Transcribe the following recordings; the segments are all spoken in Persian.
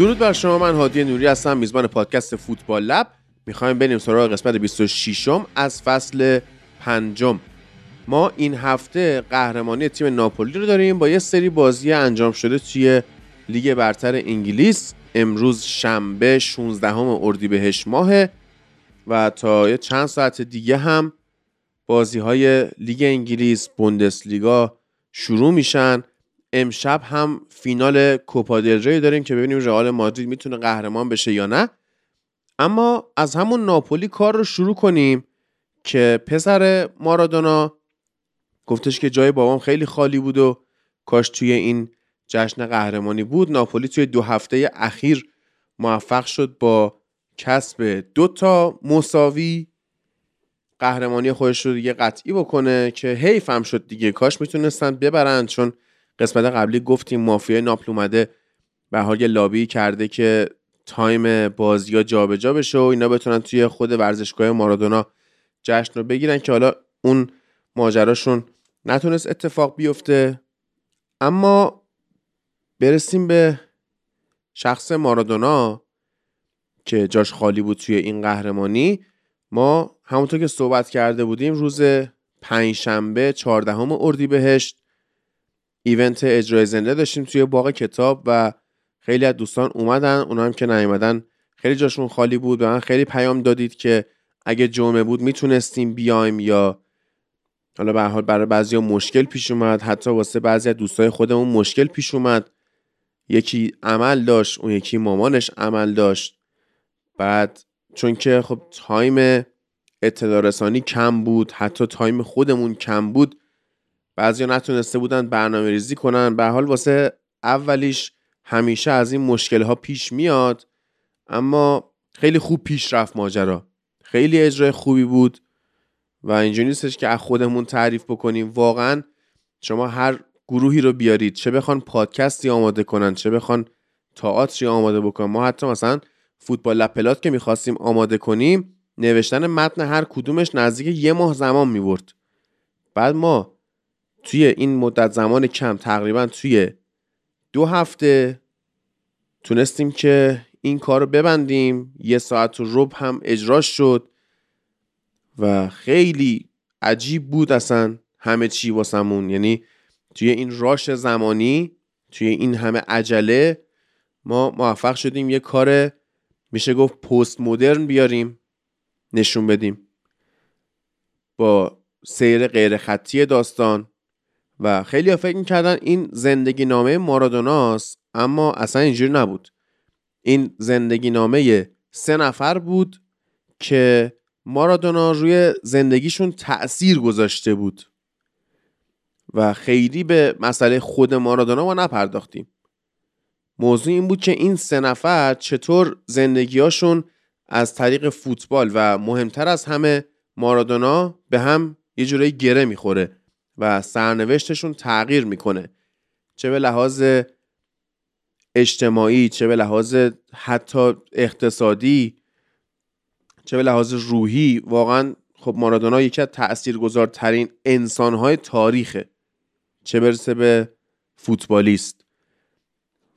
درود بر شما، من هادی نوری هستم، میزبان پادکست فوتبال لب. میخوایم بریم سراغ قسمت 26م از فصل 5. ما این هفته قهرمانی تیم ناپولی رو داریم با یه سری بازی انجام شده توی لیگ برتر انگلیس. امروز شنبه 16 اردیبهشت ماهه و تا یه چند ساعت دیگه هم بازی‌های لیگ انگلیس، بوندسلیگا شروع میشن. امشب هم فینال کوپا دل ری داریم که ببینیم رئال مادرید میتونه قهرمان بشه یا نه. اما از همون ناپولی کار رو شروع کنیم که پسر مارادونا گفتش که جای بابام خیلی خالی بود و کاش توی این جشن قهرمانی بود. ناپولی توی 2 هفته اخیر موفق شد با کسب 2 تا مساوی قهرمانی خودش رو دیگه قطعی بکنه که حیف هم شد دیگه، کاش میتونستن ببرن، چون قسمت قبلی گفتیم مافیای ناپل اومده به حال یه لابی کرده که تایم بازی‌ها جابجا بشه و اینا بتونن توی خود ورزشگاه مارادونا جشن رو بگیرن که حالا اون ماجراشون نتونست اتفاق بیفته. اما برسیم به شخص مارادونا که جاش خالی بود توی این قهرمانی. ما همونطور که صحبت کرده بودیم روز 5 شنبه 14 اردیبهشت ایونت اجرای زنده داشتیم توی باغ کتاب و خیلی از دوستان اومدن، اونا هم که نیومدن خیلی جاشون خالی بود. به من خیلی پیام دادید که اگه جمعه بود میتونستیم بیایم، یا حالا به هر حال برای بعضیا مشکل پیش اومد، حتی واسه بعضی از دوستای خودمون مشکل پیش اومد. یکی عمل داشت، اون یکی مامانش عمل داشت، بعد چون که خب تایم اطلاع رسانی کم بود، حتی تایم خودمون کم بود، بعضیا نتونسته بودن برنامه‌ریزی کنن. به هر حال واسه اولیش همیشه از این مشکل‌ها پیش میاد، اما خیلی خوب پیش رفت ماجرا، خیلی اجرای خوبی بود و اینجوری نیستش که از خودمون تعریف بکنیم. واقعا شما هر گروهی رو بیارید، چه بخوان پادکستی آماده کنن، چه بخوان تئاتری آماده بکنن، ما حتی مثلا فوتبال لپلات که می‌خواستیم آماده کنیم، نوشتن متن هر کدومش نزدیک 1 ماه زمان می‌برد. بعد ما توی این مدت زمان کم، تقریبا توی 2 هفته تونستیم که این کار رو ببندیم. 1.5 ساعت هم اجراش شد و خیلی عجیب بود اصلا همه چی واسمون. یعنی توی این راش زمانی، توی این همه عجله، ما موفق شدیم یه کار میشه گفت پست مدرن بیاریم، نشون بدیم با سیر غیر خطی داستان. و خیلی ها فکر می‌کردن این زندگی نامه مارادوناست، اما اصلا اینجوری نبود. این زندگی نامه 3 نفر بود که مارادونا روی زندگیشون تأثیر گذاشته بود و خیلی به مسئله خود مارادونا ما نپرداختیم. موضوع این بود که این 3 نفر چطور زندگیاشون از طریق فوتبال و مهمتر از همه مارادونا به هم یه جورایی گره میخوره و سرنوشتشون تغییر میکنه، چه به لحاظ اجتماعی، چه به لحاظ حتی اقتصادی، چه به لحاظ روحی. واقعا خب مارادونا یکی از تأثیرگذارترین انسانهای تاریخه، چه برسه به فوتبالیست.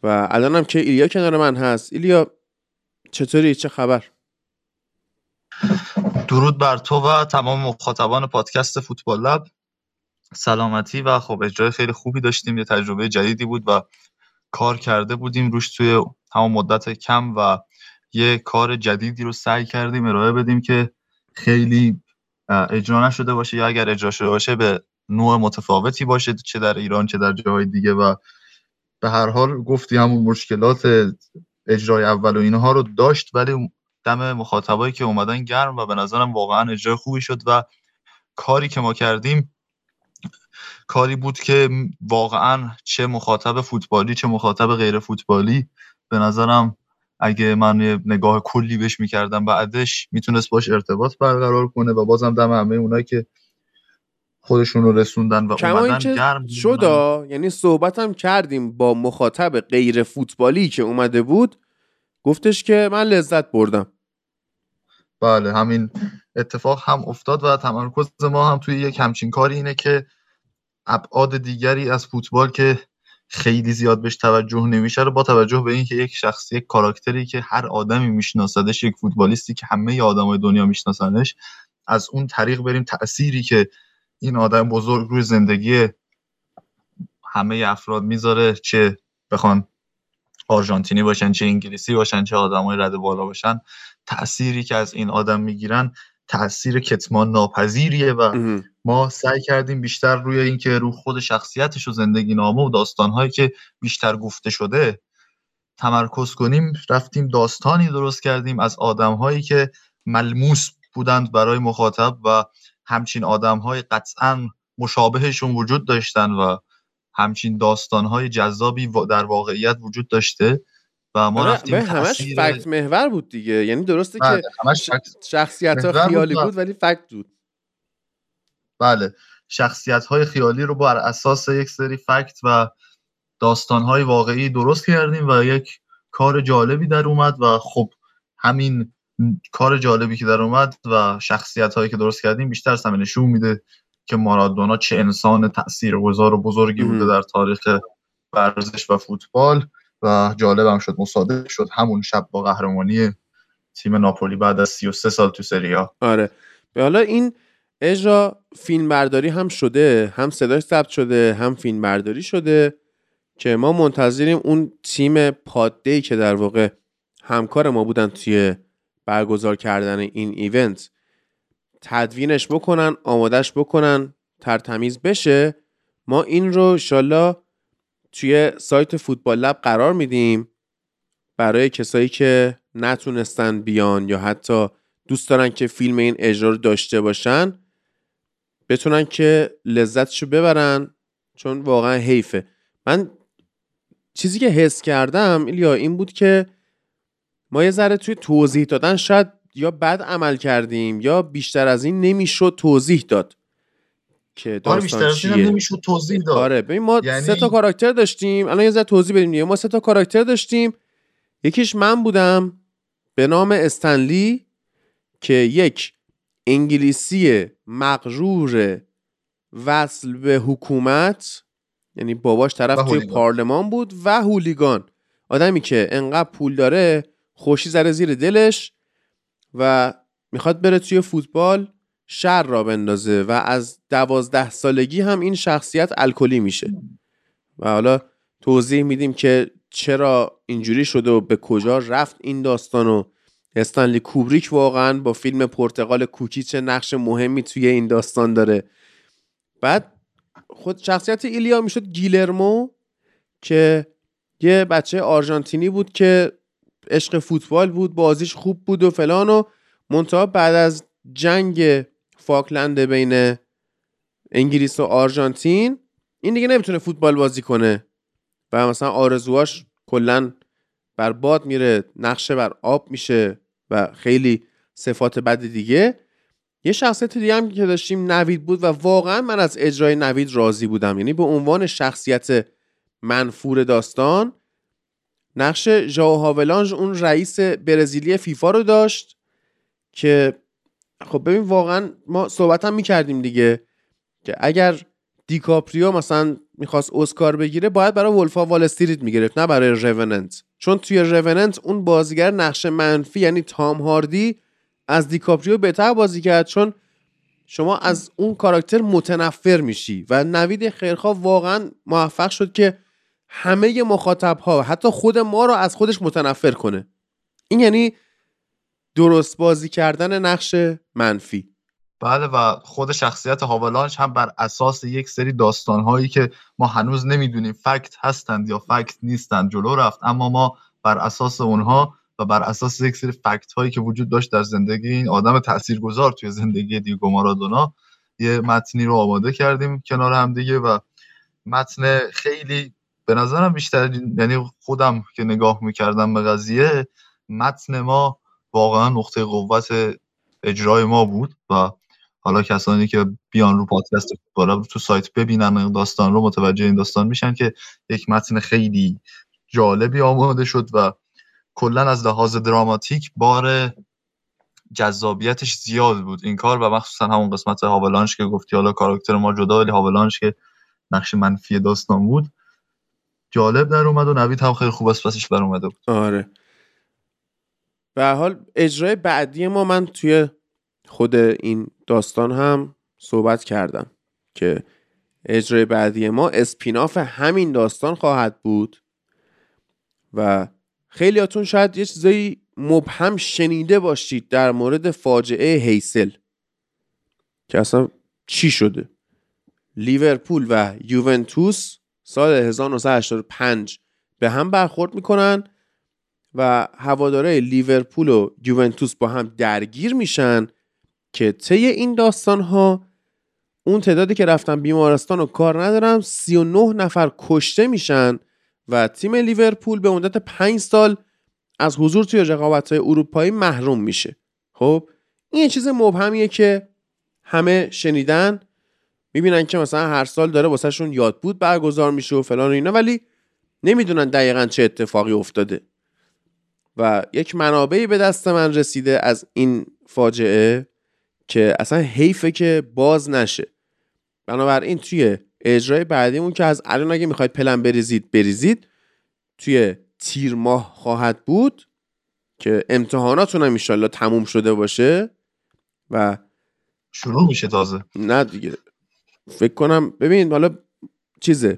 و الان هم که ایلیا کنار من هست. ایلیا چطوری؟ چه خبر؟ درود بر تو و تمام مخاطبان پادکست فوتبال لب. سلامتی و خب اجرای خیلی خوبی داشتیم، یه تجربه جدیدی بود و کار کرده بودیم روش توی همون مدت کم و یه کار جدیدی رو سعی کردیم ارائه بدیم که خیلی اجرا نشده باشه، یا اگر اجرا شده باشه به نوع متفاوتی باشه، چه در ایران چه در جاهای دیگه. و به هر حال گفتی همون مشکلات اجرای اول و اینها رو داشت، ولی دم مخاطبایی که اومدن گرم و به نظرم واقعا اجرای خوبی شد. و کاری که ما کردیم کاری بود که واقعا چه مخاطب فوتبالی چه مخاطب غیر فوتبالی، به نظرم اگه من نگاه کلی بهش میکردم بعدش میتونست باش ارتباط برقرار کنه. و بازم دم همه اونایی که خودشون رو رسوندن و اومدن گرم شد. یعنی صحبتم کردیم با مخاطب غیر فوتبالی که اومده بود، گفتش که من لذت بردم. بله، همین اتفاق هم افتاد و تمرکز ما هم توی یک همچین کاری اینه که ابعاد دیگری از فوتبال که خیلی زیاد بهش توجه نمیشه رو با توجه به اینکه یک شخصی، یک کاراکتری که هر آدمی میشناسدش، یک فوتبالیستی که همه آدمای دنیا میشناسنش، از اون طریق بریم تأثیری که این آدم بزرگ روی زندگی همه افراد میذاره، چه بخوان آرژانتینی باشن، چه انگلیسی باشن، چه آدمای رده بالا باشن، تأثیری که از این آدم میگیرن تأثیر کتمان ناپذیریه و ما سعی کردیم بیشتر روی این که رو خود شخصیتش و زندگی نامه و داستانهایی که بیشتر گفته شده تمرکز کنیم. رفتیم داستانی درست کردیم از آدمهایی که ملموس بودند برای مخاطب و همچین آدمهای قطعا مشابهشون وجود داشتن و همچین داستانهای جذابی در واقعیت وجود داشته و ما رفتیم تاثیر همش فکت محور بود دیگه، یعنی درسته که شخصیت‌ها خیالی بود ولی فکت بود. بله، شخصیت‌های خیالی رو بر اساس یک سری فکت و داستان‌های واقعی درست کردیم و یک کار جالبی در اومد و خب همین کار جالبی که در اومد و شخصیت‌هایی که درست کردیم بیشتر سمه نشون میده که مارادونا چه انسان تاثیرگذار و بزرگی بوده در تاریخ ورزش و فوتبال و جالبم شد مصادف شد همون شب با قهرمانی تیم ناپولی بعد از 33 سال تو سری آ. آره، به حالا این اجرا فیلمبرداری هم شده، هم صداش ثبت شده، هم فیلمبرداری شده که ما منتظریم اون تیم پاددی که در واقع همکار ما بودن توی برگزار کردن این ایونت تدوینش بکنن، آمادهش بکنن، ترتمیز بشه. ما این رو انشالله توی سایت فوتبال لب قرار میدیم برای کسایی که نتونستن بیان یا حتی دوست دارن که فیلم این اجرا رو داشته باشن بتونن که لذتشو ببرن، چون واقعا حیفه. من چیزی که حس کردم ایلیا این بود که ما یه ذره توی توضیح دادن شاید یا بد عمل کردیم یا بیشتر از این نمیشد توضیح داد که داستان چیه. نمیشد توضیح داد. آره، ببین ما یعنی... سه تا کاراکتر داشتیم. الان یه ذره توضیح بدیم دیگه. ما سه تا کاراکتر داشتیم. یکیش من بودم به نام استنلی که یک انگلیسی مغرور وصل به حکومت، یعنی باباش طرف توی پارلمان بود و هولیگان، آدمی که انقدر پول داره خوشی زره زیر دلش و میخواد بره توی فوتبال شر را بندازه و از 12 سالگی هم این شخصیت الکلی میشه و حالا توضیح میدیم که چرا اینجوری شده و به کجا رفت این داستان و استنلی کوبریک واقعا با فیلم پرتغال کوکی چه نقش مهمی توی این داستان داره. بعد خود شخصیت ایلیا میشد گیلرمو که یه بچه آرژانتینی بود که عشق فوتبال بود، بازیش خوب بود و فلان و منتها بعد از جنگ فاکلند بین انگلیس و آرژانتین این دیگه نمیتونه فوتبال بازی کنه و مثلا آرزوهاش کلن بر باد میره، نقشه بر آب میشه و خیلی صفات بد دیگه. یه شخصیت دیگه هم که داشتیم نوید بود و واقعا من از اجرای نوید راضی بودم، یعنی به عنوان شخصیت منفور داستان نقش ژائو هاولانژ اون رئیس برزیلی فیفا رو داشت که خب ببین واقعا ما صحبت هم میکردیم دیگه که اگر دیکاپریو مثلا میخواست اسکار بگیره باید برای ولف آف وال استریت میگرفت نه برای رونننت، چون توی رونننت اون بازیگر نقش منفی یعنی تام هاردی از دیکاپریو بهتر بازی کرد، چون شما از اون کاراکتر متنفر میشی و نوید خیرخواه واقعا موفق شد که همه مخاطب ها حتی خود ما رو از خودش متنفر کنه. این یعنی درست بازی کردن نقش منفی. بله، و خود شخصیت هاولانژ هم بر اساس یک سری داستانهایی که ما هنوز نمیدونیم فکت هستند یا فکت نیستند جلو رفت، اما ما بر اساس اونها و بر اساس یک سری فکت هایی که وجود داشت در زندگی این آدم تاثیرگذار توی زندگی دیگو مارادونا یه متنی رو آماده کردیم کنار هم دیگه و متن خیلی به نظرم بیشتر، یعنی خودم که نگاه میکردم به قضیه، متن ما واقعا نقطه قوت اجرای ما بود و حالا کسانی که بیان رو پادکست بالا تو سایت ببینن داستان رو متوجه این داستان میشن که یک متن خیلی جالبی آماده شد و کلا از لحاظ دراماتیک بار جذابیتش زیاد بود این کار و مخصوصا همون قسمت هاولانژ که گفتی، حالا کاراکتر ما جدا ولی هاولانژ که نقش منفی داستان بود جالب در اومد و نوید هم خیلی خوب از پسش بر اومده بود. آره به هر حال اجرای بعدی ما، من توی خود این داستان هم صحبت کردم که اجرای بعدی ما اسپیناف همین داستان خواهد بود و خیلیاتون شاید یه چیزایی مبهم شنیده باشید در مورد فاجعه هیسل که اصلا چی شده. لیورپول و یوونتوس سال 1985 به هم برخورد میکنن و هواداره لیورپول و یوونتوس با هم درگیر میشن که طی این داستان ها اون تعدادی که رفتن بیمارستان و کار ندارم 39 نفر کشته میشن و تیم لیورپول به مدت 5 سال از حضور توی رقابت‌های اروپایی محروم میشه. خب این چیز مبهمیه که همه شنیدن، میبینن که مثلا هر سال داره واسهشون یاد بود برگزار میشه و فلان و اینا، ولی نمیدونن دقیقاً چه اتفاقی افتاده. و یک منابعی به دست من رسیده از این فاجعه که اصلا حیفه که باز نشه. بنابراین توی اجرای بعدیمون که از الان اگه میخواید پلن بریزید توی تیر ماه خواهد بود که امتحاناتون هم ان شاءالله تموم شده باشه و شروع میشه تازه. نه دیگه فکر کنم ببین حالا چیزه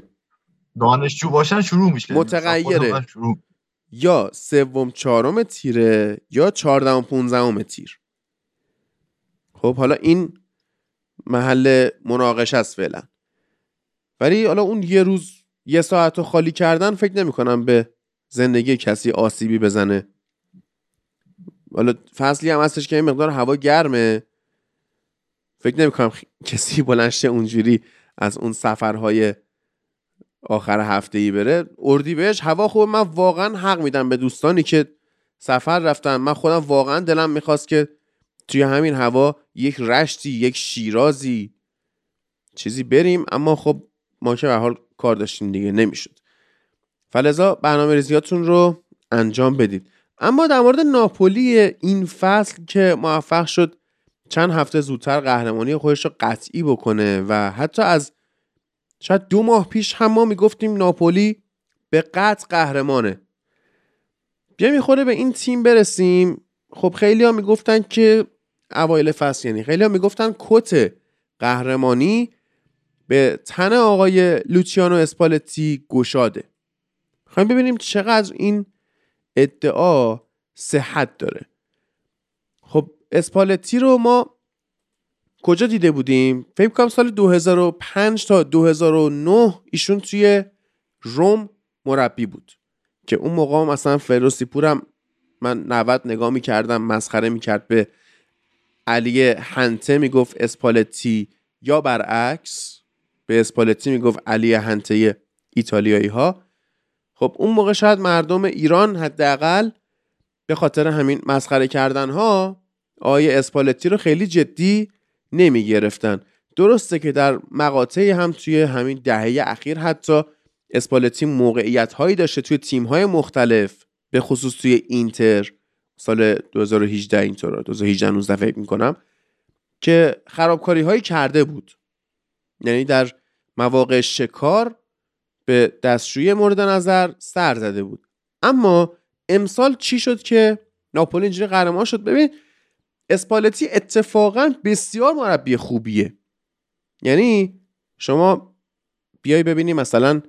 دانشجو باشن شروع میشه، متغیره یا سوم چهارم تیره یا 14 و 15 تیر. خب حالا این محل مناقشه است فعلا، ولی حالا اون یه روز یه ساعت رو خالی کردن فکر نمی کنم به زندگی کسی آسیبی بزنه. حالا فصلی هم هستش که این مقدار هوا گرمه، فکر نمی کنم کسی بلنشه اونجوری از اون سفرهای آخر هفته‌ای بره. اردیبهشت هوا خوبه، من واقعا حق میدم به دوستانی که سفر رفتن. من خودم واقعا دلم میخواست که توی همین هوا یک رشتی، یک شیرازی، چیزی بریم، اما خب ما که به حال کار داشتیم دیگه نمیشد. فلذا برنامه ریزیاتون رو انجام بدید. اما در مورد ناپولی این فصل که موفق شد چند هفته زودتر قهرمانی خودش رو قطعی بکنه و حتی از شاید 2 ماه پیش هم ما میگفتیم ناپولی به قطع قهرمانه، بیا میخوره به این تیم برسیم. خب خیلی ها میگفتن که اوایل فصل، یعنی خیلی ها میگفتن کت قهرمانی به تن آقای لوچیانو اسپالتی گشاده. خواهیم ببینیم چقدر این ادعا صحت داره. خب اسپالتی رو ما کجا دیده بودیم؟ فکر کنم سال 2005 تا 2009 ایشون توی روم مربی بود که اون موقع هم اصلا فیروزپورم من 90 نگاه میکردم، مسخره میکرد به علی هنته میگفت اسپالتی یا برعکس به اسپالتی میگفت علی هنته ایتالیایی ها. خب اون موقع شاید مردم ایران حداقل به خاطر همین مسخره کردن ها آیه اسپالتی رو خیلی جدی نمی گرفتن. درسته که در مقاطعی هم توی همین دهه اخیر حتی اسپالتی موقعیت هایی داشته توی تیم های مختلف، به خصوص توی اینتر سال 2018 اینطورا 2018 فکر می‌کنم که خرابکاری هایی کرده بود، یعنی در مواقع شکار به دستشویی مورد نظر سر زده بود. اما امسال چی شد که ناپولی اینجوری قهرمان شد؟ ببین اسپالتی اتفاقا بسیار مربی خوبیه، یعنی شما بیای ببینی مثلا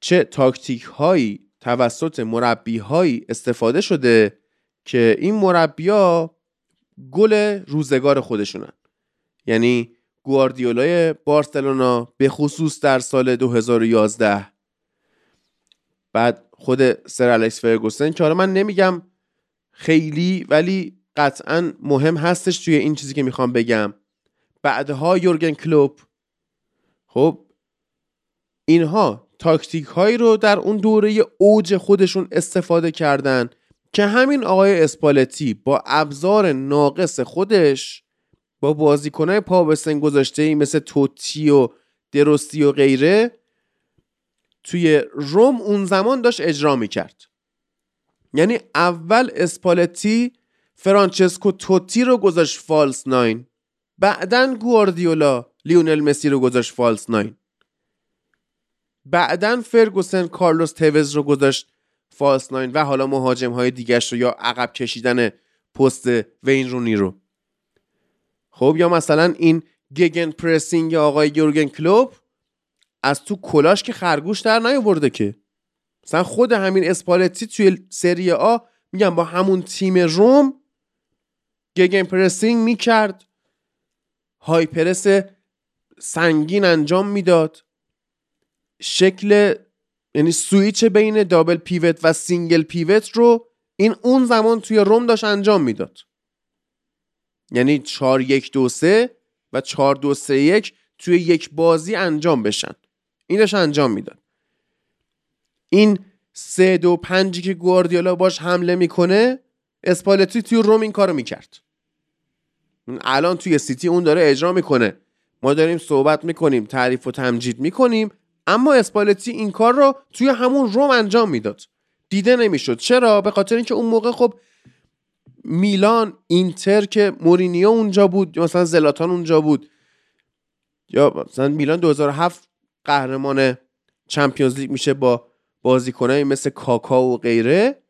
چه تاکتیک هایی توسط مربی هایی استفاده شده که این مربی ها گل روزگار خودشونن. یعنی گواردیولای بارسلونا به خصوص در سال 2011، بعد خود سر الکس فرگوسن که حالا من نمیگم خیلی ولی قطعا مهم هستش توی این چیزی که میخوام بگم، بعدها یورگن کلوپ. خب اینها تاکتیک هایی رو در اون دوره اوج خودشون استفاده کردن که همین آقای اسپالتی با ابزار ناقص خودش با بازیکنای پا به سن گذاشته‌ای مثل توتی و درستی و غیره توی روم اون زمان داشت اجرا می‌کرد. یعنی اول اسپالتی فرانچسکو توتی رو گذاشت فالس ناین، بعدن گواردیولا لیونل مسی رو گذاشت فالس ناین، بعدن فرگوسن کارلوس توز رو گذاشت فالس ناین و حالا مهاجم‌های دیگرش رو یا عقب کشیدن پست وین رونی رو. خب یا مثلا این گگن پرسینگ آقای یورگن کلوپ از تو کلاش که خرگوش در نیاورده که، مثلا خود همین اسپالتی توی سری آ میگم با همون تیم روم گگن پرسینگ میکرد، های پرس سنگین انجام میداد، شکل یعنی سویچ بین دابل پیوت و سینگل پیوت رو این اون زمان توی روم داشت انجام میداد، یعنی 4-1-2-3 و 4-2-3-1 توی یک بازی انجام بشن، این داشت انجام میداد. این 3-2-5 که گواردیولا باش حمله میکنه اسپالتی توی روم این کارو میکرد، الان توی سیتی اون داره اجرا میکنه. ما داریم صحبت میکنیم، تعریف و تمجید میکنیم، اما اسپالتی این کار رو توی همون روم انجام میداد، دیده نمیشد. چرا؟ به خاطر اینکه اون موقع خب میلان، اینتر که مورینیو اونجا بود، مثلا زلاتان اونجا بود، یا مثلا میلان 2007 قهرمان چمپیونز لیگ میشه با بازیکنایی مثل کاکا و غیره،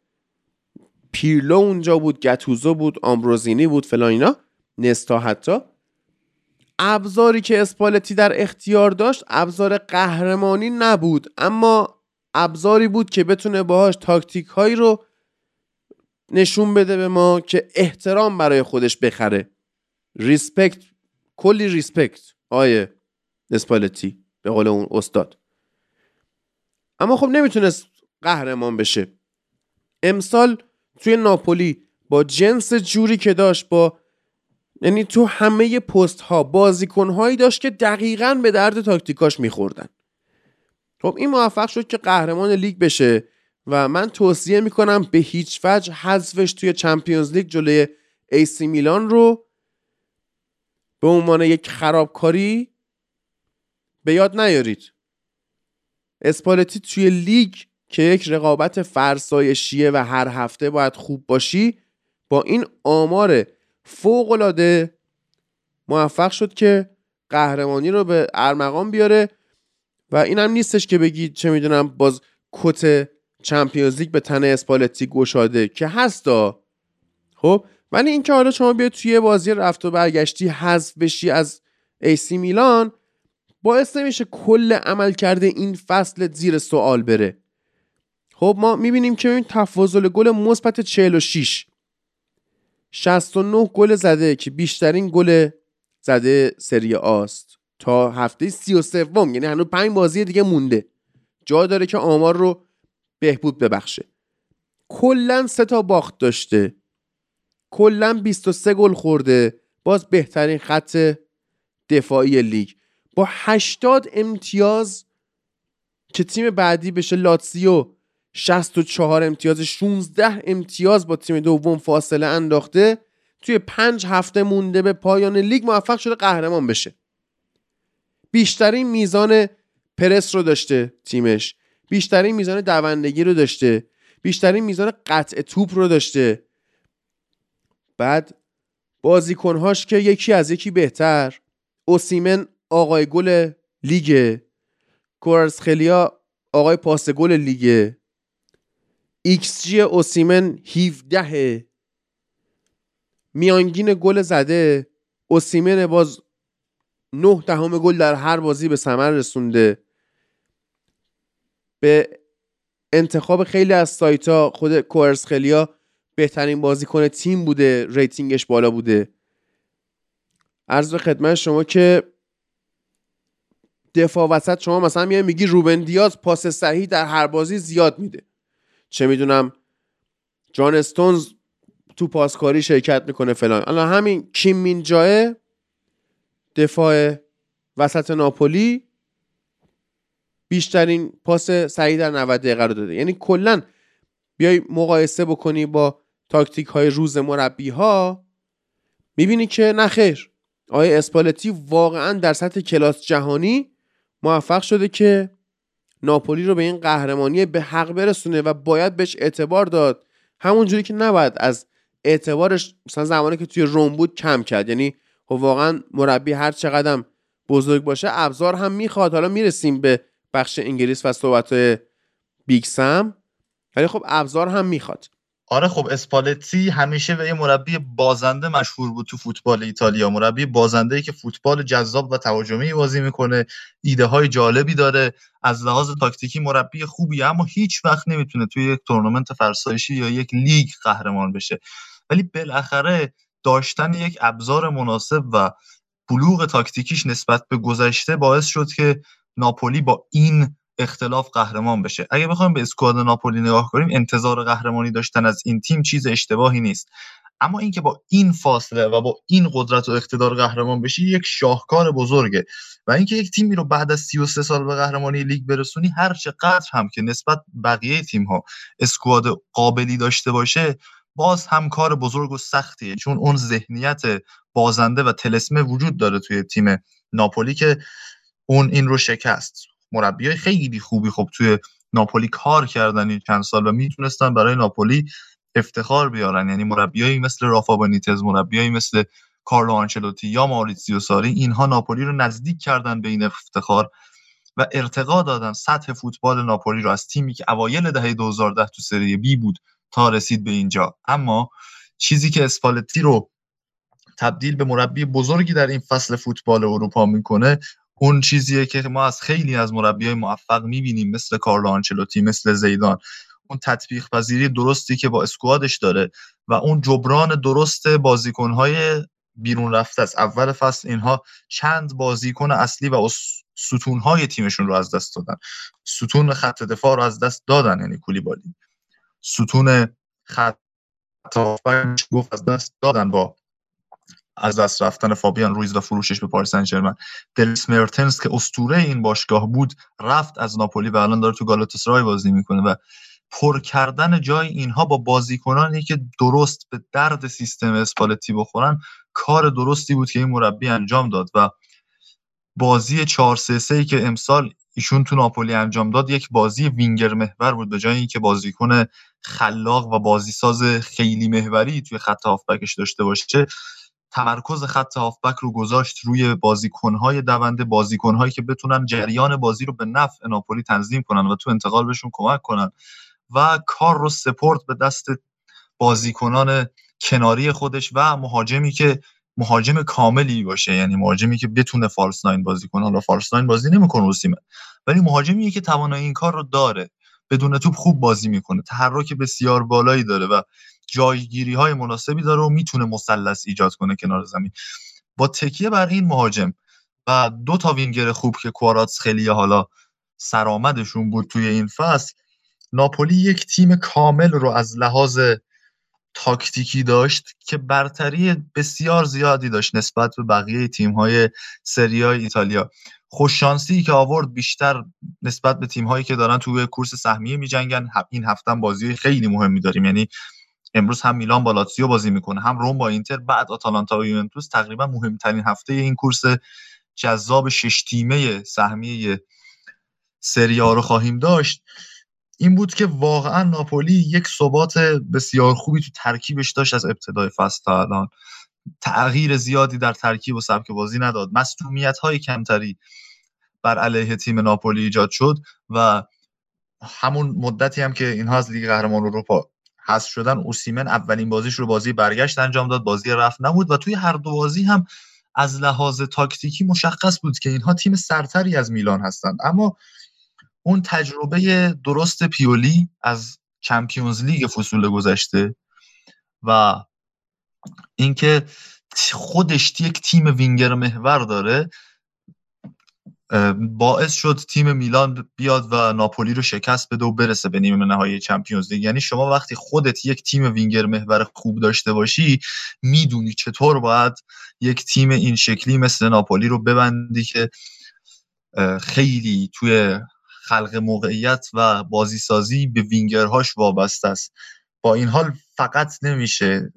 پیرلو اونجا بود، گاتوزو بود، آمبروزینی بود، فلان اینا، نستا حتی. ابزاری که اسپالتی در اختیار داشت ابزار قهرمانی نبود، اما ابزاری بود که بتونه باهاش تاکتیک هایی رو نشون بده به ما که احترام برای خودش بخره. ریسپکت، کلی ریسپکت آیه اسپالتی به قول اون استاد. اما خب نمیتونست قهرمان بشه. امسال توی ناپولی با جنس جوری که داشت، با یعنی تو همه پست ها بازیکن هایی داشت که دقیقاً به درد تاکتیکاش میخوردن. خب این موفق شد که قهرمان لیگ بشه و من توصیه میکنم به هیچ وجه حذفش توی چمپیونز لیگ جلوی AC میلان رو به عنوان یک خرابکاری به یاد نیارید. اسپالتی توی لیگ که یک رقابت فرسایشیه و هر هفته باید خوب باشی، با این آمار فوق‌العاده موفق شد که قهرمانی رو به ارمغان بیاره و این هم نیستش که بگید چه میدونم باز کت چمپیونز لیگ به تن اسپالتی گشاده که هستا. خب ولی این که حالا شما بیاید توی بازی رفت و برگشتی حذف بشی از AC میلان باعث نمیشه کل عمل کرده این فصل زیر سوال بره. خب ما میبینیم که این تفاضل گل مثبت 46، 69 گل زده که بیشترین گل زده سری آست تا هفته 33، یعنی هنوز 5 بازی دیگه مونده، جا داره که آمار رو بهبود ببخشه. کلن 3 تا باخت داشته، کلن 23 گل خورده، باز بهترین خط دفاعی لیگ، با 80 امتیاز که تیم بعدی بشه لاتسیو 64 امتیاز، 16 امتیاز با تیم دوم فاصله انداخته، توی 5 هفته مونده به پایان لیگ موفق شده قهرمان بشه. بیشترین میزان پرس رو داشته تیمش، بیشترین میزان دوندگی رو داشته، بیشترین میزان قطع توپ رو داشته. بعد بازیکنهاش که یکی از یکی بهتر، اوسیمن آقای گل لیگه، کورسخلیا آقای پاس گل لیگه، XG اوسیمن 17، میانگین گل زده اوسیمن باز 9 گل در هر بازی به ثمر رسونده. به انتخاب خیلی از سایت‌ها خود کورسخلیا بهترین بازیکن تیم بوده، ریتینگش بالا بوده. عرض به خدمت شما که دفاع وسط شما مثلا میگی روبن دیاز پاس صحیح در هر بازی زیاد میده، چه میدونم جان استونز تو پاسکاری شرکت میکنه فلان. الان همین کیم مین جاء دفاع وسط ناپولی بیشترین پاس صحیح در 90 دقیقه رو داده. یعنی کلا بیای مقایسه بکنی با تاکتیک های روز مربی ها میبینی که نه خیر، آقای اسپالتی واقعا در سطح کلاس جهانی موفق شده که ناپولی رو به این قهرمانی به حق برسونه و باید بهش اعتبار داد، همونجوری که نباید از اعتبارش مثلا زمانی که توی روم بود کم کرد. یعنی واقعا مربی هر چقدر بزرگ باشه ابزار هم میخواد. حالا میرسیم به بخش انگلیس و صحبت بیگ سم، ولی خب ابزار هم میخواد. آره خب اسپالتی همیشه به یه مربی بازنده مشهور بود تو فوتبال ایتالیا، مربی بازنده‌ای که فوتبال جذاب و تهاجمی بازی میکنه، ایده های جالبی داره، از لحاظ تاکتیکی مربی خوبیه، اما هیچ وقت نمیتونه توی یک تورنمنت فرسایشی یا یک لیگ قهرمان بشه. ولی بالاخره داشتن یک ابزار مناسب و بلوغ تاکتیکیش نسبت به گذشته باعث شد که ناپولی با این اختلاف قهرمان بشه. اگه بخوایم به اسکواد ناپولی نگاه کنیم، انتظار قهرمانی داشتن از این تیم چیز اشتباهی نیست، اما اینکه با این فاصله و با این قدرت و اقتدار قهرمان بشی یک شاهکار بزرگه، و اینکه یک تیمی رو بعد از 33 سال به قهرمانی لیگ برسونی، هر چقدر هم که نسبت بقیه تیم‌ها اسکواد قابلی داشته باشه، باز هم کار بزرگ و سختیه، چون اون ذهنیت بازنده و طلسمه وجود داره توی تیم ناپولی که اون این رو شکست. مربیای خیلی خوبی خب توی ناپولی کار کردن این چند سال و میتونستن برای ناپولی افتخار بیارن، یعنی مربیایی مثل رافا بنیتز، مربیایی مثل کارلو آنچلوتی یا ماریتزیو ساری، اینها ناپولی رو نزدیک کردن به این افتخار و ارتقا دادن سطح فوتبال ناپولی رو از تیمی که اوایل دهه 2010 تو سری بی بود تا رسید به اینجا. اما چیزی که اسپالتی رو تبدیل به مربی بزرگی در این فصل فوتبال اروپا میکنه، اون چیزیه که ما از خیلی از مربیای موفق میبینیم، مثل کارلو آنچلوتی، مثل زیدان، اون تطبیق پذیری درستی که با اسکوادش داره و اون جبران درست بازیکن‌های بیرون رفته است. اول فصل اینها چند بازیکن اصلی و ستون‌های تیمشون رو از دست دادن. ستون خط دفاع رو از دست دادن، یعنی کولیبالی. ستون خط هافبک گفت از دست دادن با از دست رفتن فابیان رویز و فروشش به پاریس سن ژرمن. دلس مرتنز که اسطوره این باشگاه بود رفت از ناپولی و الان داره تو گالاتاسرای بازی میکنه، و پر کردن جای اینها با بازیکنانی که درست به درد سیستم اسپالتی بخورن کار درستی بود که این مربی انجام داد. و بازی 4-3-3 که امسال ایشون تو ناپولی انجام داد یک بازی وینگر محور بود، به جای اینکه بازیکن خلاق و بازیساز خیلی محوری توی خط هافبکش داشته باشه، تمرکز خط هافبک رو گذاشت روی بازیکن‌های دونده، بازیکن‌هایی که بتونن جریان بازی رو به نفع ناپولی تنظیم کنن و تو انتقال بهشون کمک کنن، و کار رو سپورت به دست بازیکنان کناری خودش و مهاجمی که مهاجم کاملی باشه، یعنی مهاجمی که بتونه فالس ناین بازی کنه. حالا فالس ناین بازی نمی‌کنه روسیمن، ولی مهاجمیه که توانایی این کار رو داره، بدون توپ خوب بازی می‌کنه، تحرک بسیار بالایی داره و جایگیری‌های مناسبی داره و میتونه مثلث ایجاد کنه کنار زمین. با تکیه بر این مهاجم و دو تا وینگر خوب که کواراتس خیلی حالا سرآمدشون بود توی این فصل، ناپولی یک تیم کامل رو از لحاظ تاکتیکی داشت که برتری بسیار زیادی داشت نسبت به بقیه تیم‌های سری آ ایتالیا. خوش شانسی که آورد بیشتر نسبت به تیم‌هایی که دارن توی کورس سهمیه می‌جنگن. این هفته بازی خیلی مهمی داریم، یعنی امروز هم میلان با لاتزیو بازی میکنه، هم روم با اینتر، بعد آتالانتا و یوونتوس. تقریبا مهمترین هفته این کورس جذاب 6 تیمه سهمیه سری آ رو خواهیم داشت. این بود که واقعا ناپولی یک ثبات بسیار خوبی تو ترکیبش داشت از ابتدای فصل تا الان، تغییر زیادی در ترکیب و سبک بازی نداد، مصدومیت‌های کمتری بر علیه تیم ناپولی ایجاد شد و همون مدتی هم که اینها از لیگ قهرمان اروپا حذف شدن، اوسیمن اولین بازیش رو بازی برگشت انجام داد، بازی رفت نبود، و توی هر دو بازی هم از لحاظ تاکتیکی مشخص بود که اینها تیم سرتری از میلان هستند. اما اون تجربه درست پیولی از چمپیونز لیگ فصول گذشته و اینکه خودش یک تیم وینگر محور داره باعث شد تیم میلان بیاد و ناپولی رو شکست بده و برسه به نیمه نهایی چمپیونز لیگ. یعنی شما وقتی خودت یک تیم وینگر محور خوب داشته باشی، میدونی چطور باید یک تیم این شکلی مثل ناپولی رو ببندی که خیلی توی خلق موقعیت و بازیسازی به وینگرهاش وابسته است. با این حال فقط نمیشه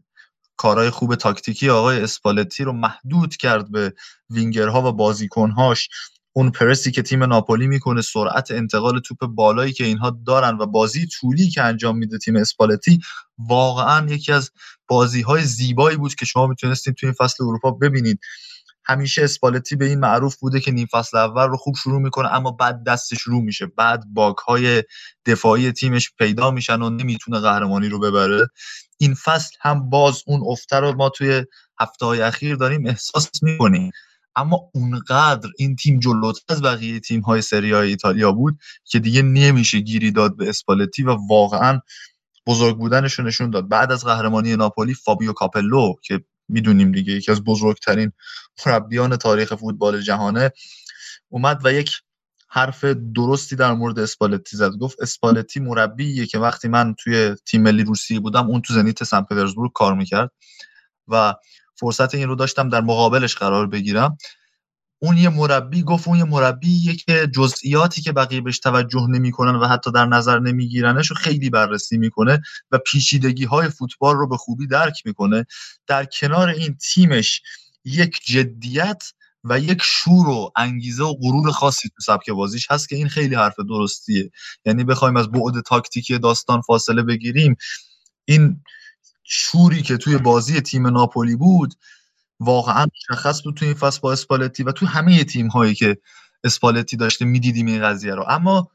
کارهای خوب تاکتیکی آقای اسپالتی رو محدود کرد به وینگرها و بازیکنهاش. اون پرسی که تیم ناپولی میکنه، سرعت انتقال توپ بالایی که اینها دارن و بازی طولی که انجام میده تیم اسپالتی، واقعا یکی از بازیهای زیبایی بود که شما میتونستید توی این فصل اروپا ببینید. همیشه اسپالتی به این معروف بوده که نیم فصل اول رو خوب شروع میکنه اما بعد دستش رو میشه، بعد باگ‌های دفاعی تیمش پیدا میشن و نمیتونه قهرمانی رو ببره. این فصل هم باز اون افته رو ما توی هفته‌های اخیر داریم احساس میکنیم، اما اونقدر این تیم جلوتر از بقیه تیم‌های سری آی ایتالیا بود که دیگه نمیشه گیری داد به اسپالتی و واقعا بزرگ بودنش رو نشون داد. بعد از قهرمانی ناپولی فابیو کاپلو که میدونیم دیگه یکی از بزرگترین مربیان تاریخ فوتبال جهانه اومد و یک حرف درستی در مورد اسپالتی زد، گفت اسپالتی مربیه که وقتی من توی تیم ملی روسیه بودم اون تو زنیت سن پترزبورگ کار میکرد و فرصت این رو داشتم در مقابلش قرار بگیرم. اون یه مربی، گفت اون یه مربیه که جزئیاتی که بقیه بهش توجه نمی‌کنن و حتی در نظر نمی‌گیرنش رو خیلی بررسی می‌کنه و پیچیدگی‌های فوتبال رو به خوبی درک می‌کنه. در کنار این تیمش یک جدیت و یک شور و انگیزه و غرور خاصی تو سبک بازیش هست که این خیلی حرف درستیه. یعنی بخوایم از بعد تاکتیکی داستان فاصله بگیریم، این شوری که توی بازی تیم ناپولی بود واقعا مشخص بود توی این فصل با اسپالتی و تو همه تیم‌هایی که اسپالتی داشته می‌دیدیم این قضیه رو. اما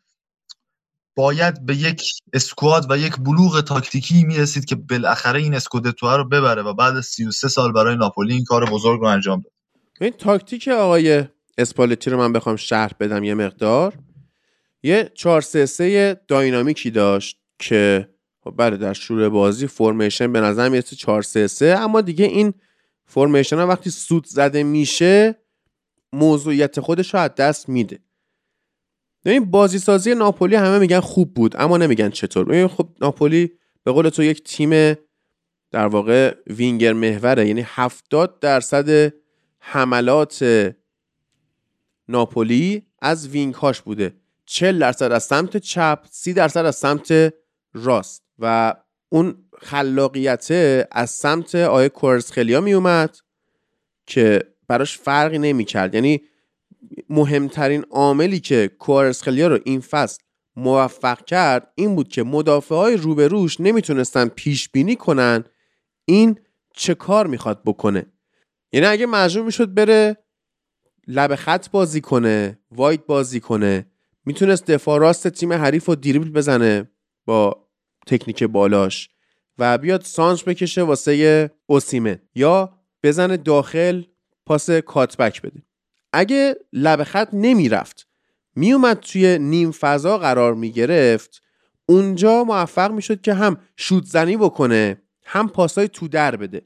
باید به یک اسکواد و یک بلوغ تاکتیکی می‌رسید که بالاخره این اسکودتو رو ببره و بعد از 33 سال برای ناپولی این کار بزرگ رو انجام داد. این تاکتیک آقای اسپالتی رو من بخوام شرح بدم یه مقدار، یه 4-3-3 داینامیکی داشت که بله در شروع بازی فرمیشن به نظر میاد 4-3-3، اما دیگه این فرمیشن ها وقتی سوت زده میشه موضوعیت خودش رو از دست میده. ببین بازی سازی ناپولی همه میگن خوب بود اما نمیگن چطور. خب ناپولی به قول تو یک تیم در واقع وینگر محوره، یعنی 70% حملات ناپولی از وینگ هاش بوده، 40% از سمت چپ، 30% از سمت راست و اون خلاقیت از سمت آیه کورزخلیا می اومد که براش فرقی نمی کرد. یعنی مهمترین عاملی که کورزخلیا رو این فصل موفق کرد این بود که مدافعای روبروش نمی تونستن پیش بینی کنن این چه کار می خواد بکنه. یعنی اگه مجبور می شد بره لب خط بازی کنه، واید بازی کنه، می تونست دفاع راست تیم حریف رو دریبل بزنه با تکنیک بالاش و بیاد سانچ بکشه واسه اوسیمن یا بزنه داخل پاس کاتبک بده. اگه لب خط نمیرفت میومد توی نیم فضا قرار میگرفت، اونجا موفق میشد که هم شوت زنی بکنه هم پاسای تو در بده.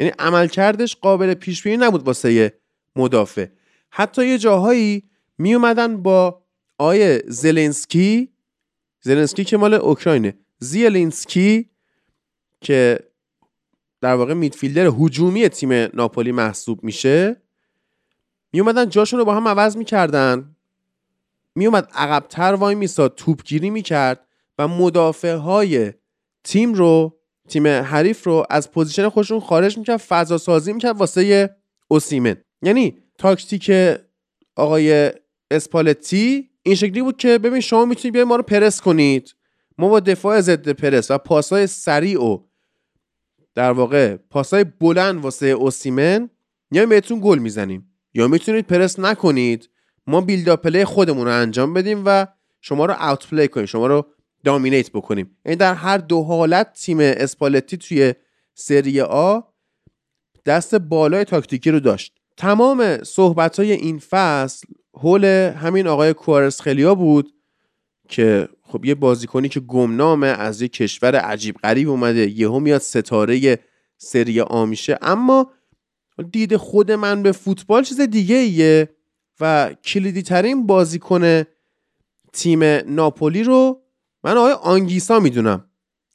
یعنی عملکردش قابل پیش بینی نبود واسه مدافع. حتی یه جاهایی میومدن با آیه زلنسکی که مال اوکراینه، زیلینسکی که در واقع میدفیلدر هجومی تیم ناپولی محسوب میشه، میومدن جاشون رو با هم عوض میکردن، میومد عقب‌تر وای میساد، توپگیری میکرد و مدافعهای تیم حریف رو از پوزیشن خودشون خارج میکرد، فضا سازی میکرد واسه اوسیمن. یعنی تاکتیک آقای اسپالتی این شکلی بود که ببین شما میتونید بیاید ما رو پرس کنید، ما با دفاع ضد پرس و پاسای سریع و در واقع پاسای بلند واسه اوسیمن یا بهتون گل میزنیم، یا میتونید پرس نکنید، ما بیلداپ پلی خودمون رو انجام بدیم و شما رو اوت پلی کنیم، شما رو دامینیت بکنیم. این در هر دو حالت تیم اسپالتی توی سری آ دست بالای تاکتیکی رو داشت. تمام صحبت‌های این فصل حول همین آقای کورزخلیا بود که خب یه بازیکنی که گمنامه، از یه کشور عجیب غریب اومده، یهو میاد ستاره سری آ میشه. اما دید خود من به فوتبال چیز دیگه ایه و کلیدی ترین بازیکن تیم ناپولی رو من آقای آنگیسا میدونم،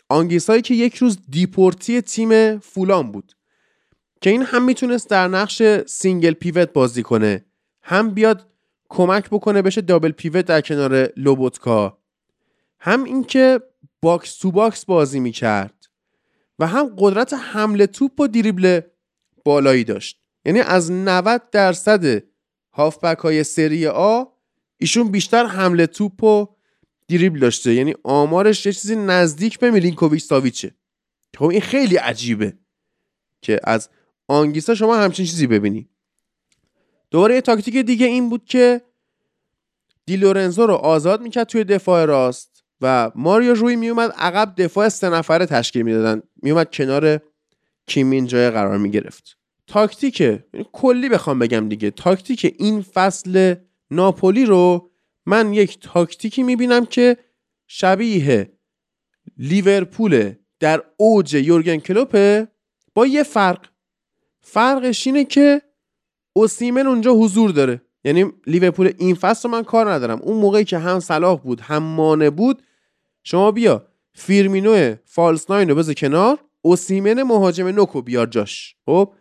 آنگیسایی که یک روز دیپورتی تیم فولان بود که این هم میتونست در نقش سینگل پیوت بازی کنه، هم بیاد کمک بکنه بشه دابل پیوت در کنار لوبوتکا، هم اینکه باکس تو باکس بازی میکرد و هم قدرت حمله توپ و دریبل بالایی داشت. یعنی از 90% هافبک های سری آ ایشون بیشتر حمله توپ و دریبل داشته، یعنی آمارش یه چیزی نزدیک به میلینکوویچ ساویچه. خب این خیلی عجیبه که از آنگیسا شما همچین چیزی ببینی. دوباره یه تاکتیک دیگه این بود که دی لورنزو رو آزاد میکرد توی دفاع راست و ماریو روی میومد عقب، دفاع سه نفره تشکیل میدادن، میومد کنار کیمین جای قرار میگرفت. تاکتیک کلی بخوام بگم دیگه، تاکتیک این فصل ناپولی رو من یک تاکتیکی میبینم که شبیه لیورپول در اوج یورگن کلوپ، با یه فرقش اینه که اوسیمن اونجا حضور داره. یعنی لیورپول این فصل رو من کار ندارم، اون موقعی که هم صلاح بود هم مانه بود، شما بیا فیرمینو فالس ناین رو بذار کنار، اوسیمن مهاجم نوکو بیار جاش. خب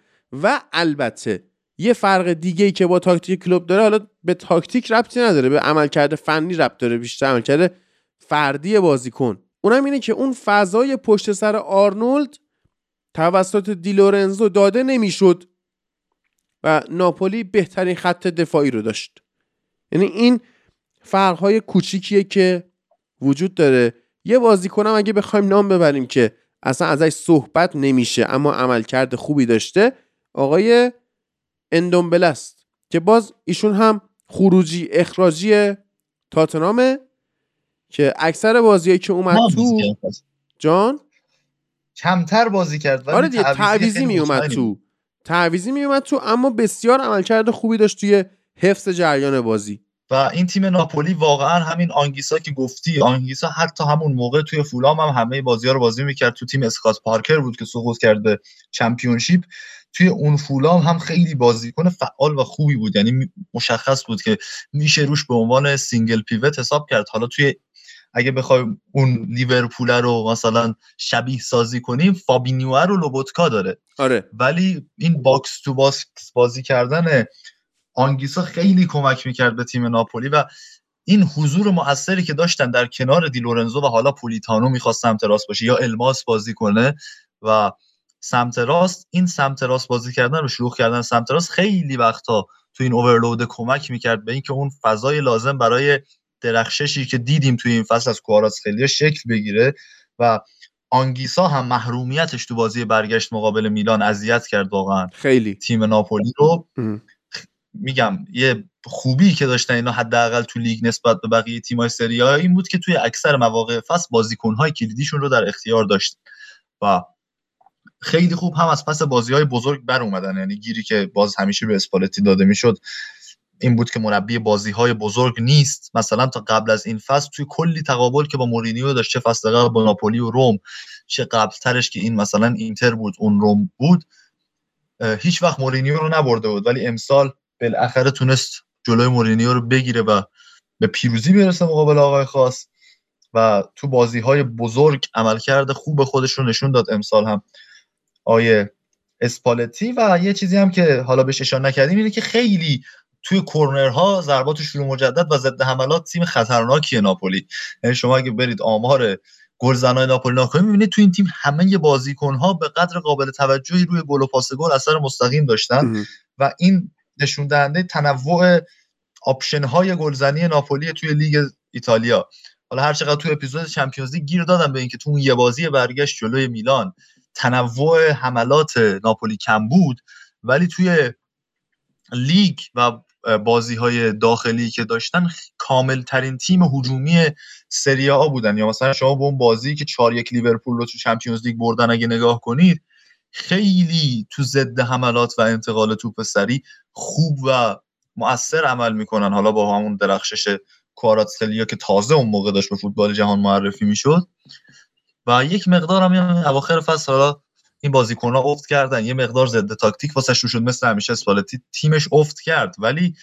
و البته یه فرق دیگه‌ای که با تاکتیک کلوب داره، حالا به تاکتیک ربطی نداره، به عملکرد فنی ربط داره، بیشتر عملکرد فردی بازیکن، اونم اینه که اون فضای پشت سر آرنولد توسط دی لورنزو داده نمیشد و ناپولی بهترین خط دفاعی رو داشت. یعنی این فرق‌های کوچیکیه که وجود داره. یه بازیکنم اگه بخوایم نام ببریم که اصلا ازش صحبت نمیشه اما عملکرد خوبی داشته، آقای اندومبله است که باز ایشون هم خروجی اخراجی تاتنامه که اکثر بازیایی که اومد تو جان کمتر بازی کرد، ولی آره دیگه تعویضی میومد تو، اما بسیار عملکرد خوبی داشت توی حفظ جریان بازی. و این تیم ناپولی واقعا همین آنگیسا که گفتی، آنگیسا حتی همون موقع توی فولام هم همه بازی‌ها رو بازی میکرد، تو تیم اسکات پارکر بود که سقوط کرد به چمپیونشیپ، توی اون فولام هم خیلی بازیکن فعال و خوبی بود، یعنی مشخص بود که میشه روش به عنوان سینگل پیوت حساب کرد. حالا توی اگه بخوایم اون لیورپول رو مثلا شبیه سازی کنیم، فابینیو رو لوبوتکا داره، آره. ولی این باکس تو باکس بازی کردن آنگیسا خیلی کمک میکرد به تیم ناپولی و این حضور مؤثری که داشتن در کنار دی لورنزو و حالا پولیتانو میخواست سمت راست باشه یا الماس بازی کنه و سمت راست، این سمت راست بازی کردن و شروع کردن سمت راست خیلی وقتا تو این اورلود کمک میکرد به اینکه اون فضای لازم برای درخششی که دیدیم توی این فصل از کواراچخلیا شکل بگیره. و آنگیسا هم محرومیتش تو بازی برگشت مقابل میلان اذیت کرد واقعا خیلی تیم ناپولی رو. میگم یه خوبی که داشتن اینا حداقل تو لیگ نسبت به بقیه تیم‌های سری آ این بود که توی اکثر مواقع فصل بازیکن‌های کلیدیشون رو در اختیار داشتن و خیلی خوب هم از پس بازی‌های بزرگ بر اومدن. یعنی گیری که باز همیشه به اسپالتی داده میشد این بود که مربی بازی‌های بزرگ نیست. مثلا تا قبل از این فصل توی کلی تقابل که با مورینیو داشت، چه فصل قبل با ناپولی و روم، چه قبل‌ترش که این مثلا اینتر بود اون روم بود، هیچ وقت مورینیو رو نبرده بود، ولی امسال بالاخره تونست جلوی مورینیو رو بگیره و به پیروزی برسه مقابل آقای خاص و تو بازی‌های بزرگ عملکرد خوب خودش رو نشون داد امسال هم آیه اسپالتی. و یه چیزی هم که حالا بهش اشاره نکردیم اینه که خیلی توی کورنرها، ضربات شروع مجدد و ضد حملات تیم خطرناکیه ناپولی. یعنی شما اگه برید آمار گلزنای ناپولی نگاه کنید می‌بینید تو این تیم همه بازیکن‌ها به قدر قابل توجهی روی گل و پاس گل اثر مستقیم داشتن و این نشون دهنده تنوع آپشن‌های گلزنی ناپولی توی لیگ ایتالیا. حالا هر چقدر تو اپیزود چمپیونز لیگ گیر دادم به اینکه تو اون یه بازی برگشت جلوی میلان تنوع حملات ناپولی کم بود، ولی توی لیگ و بازی‌های داخلی که داشتن کامل‌ترین تیم هجومی سری آ بودن. یا مثلا شما به اون بازی که 4-1 لیورپول رو تو چمپیونز لیگ بردن اگه نگاه کنید، خیلی تو ضد حملات و انتقال توپ سری خوب و مؤثر عمل میکنن. حالا با همون درخشش کواراچخلیا که تازه اون موقع داشت به فوتبال جهان معرفی میشد و یک مقدار هم اواخر فصل حالا این بازیکن‌ها افت کردن، یه مقدار ضد تاکتیک واسه شون شد، مثل همیشه اسپالتی تیمش افت کرد، ولی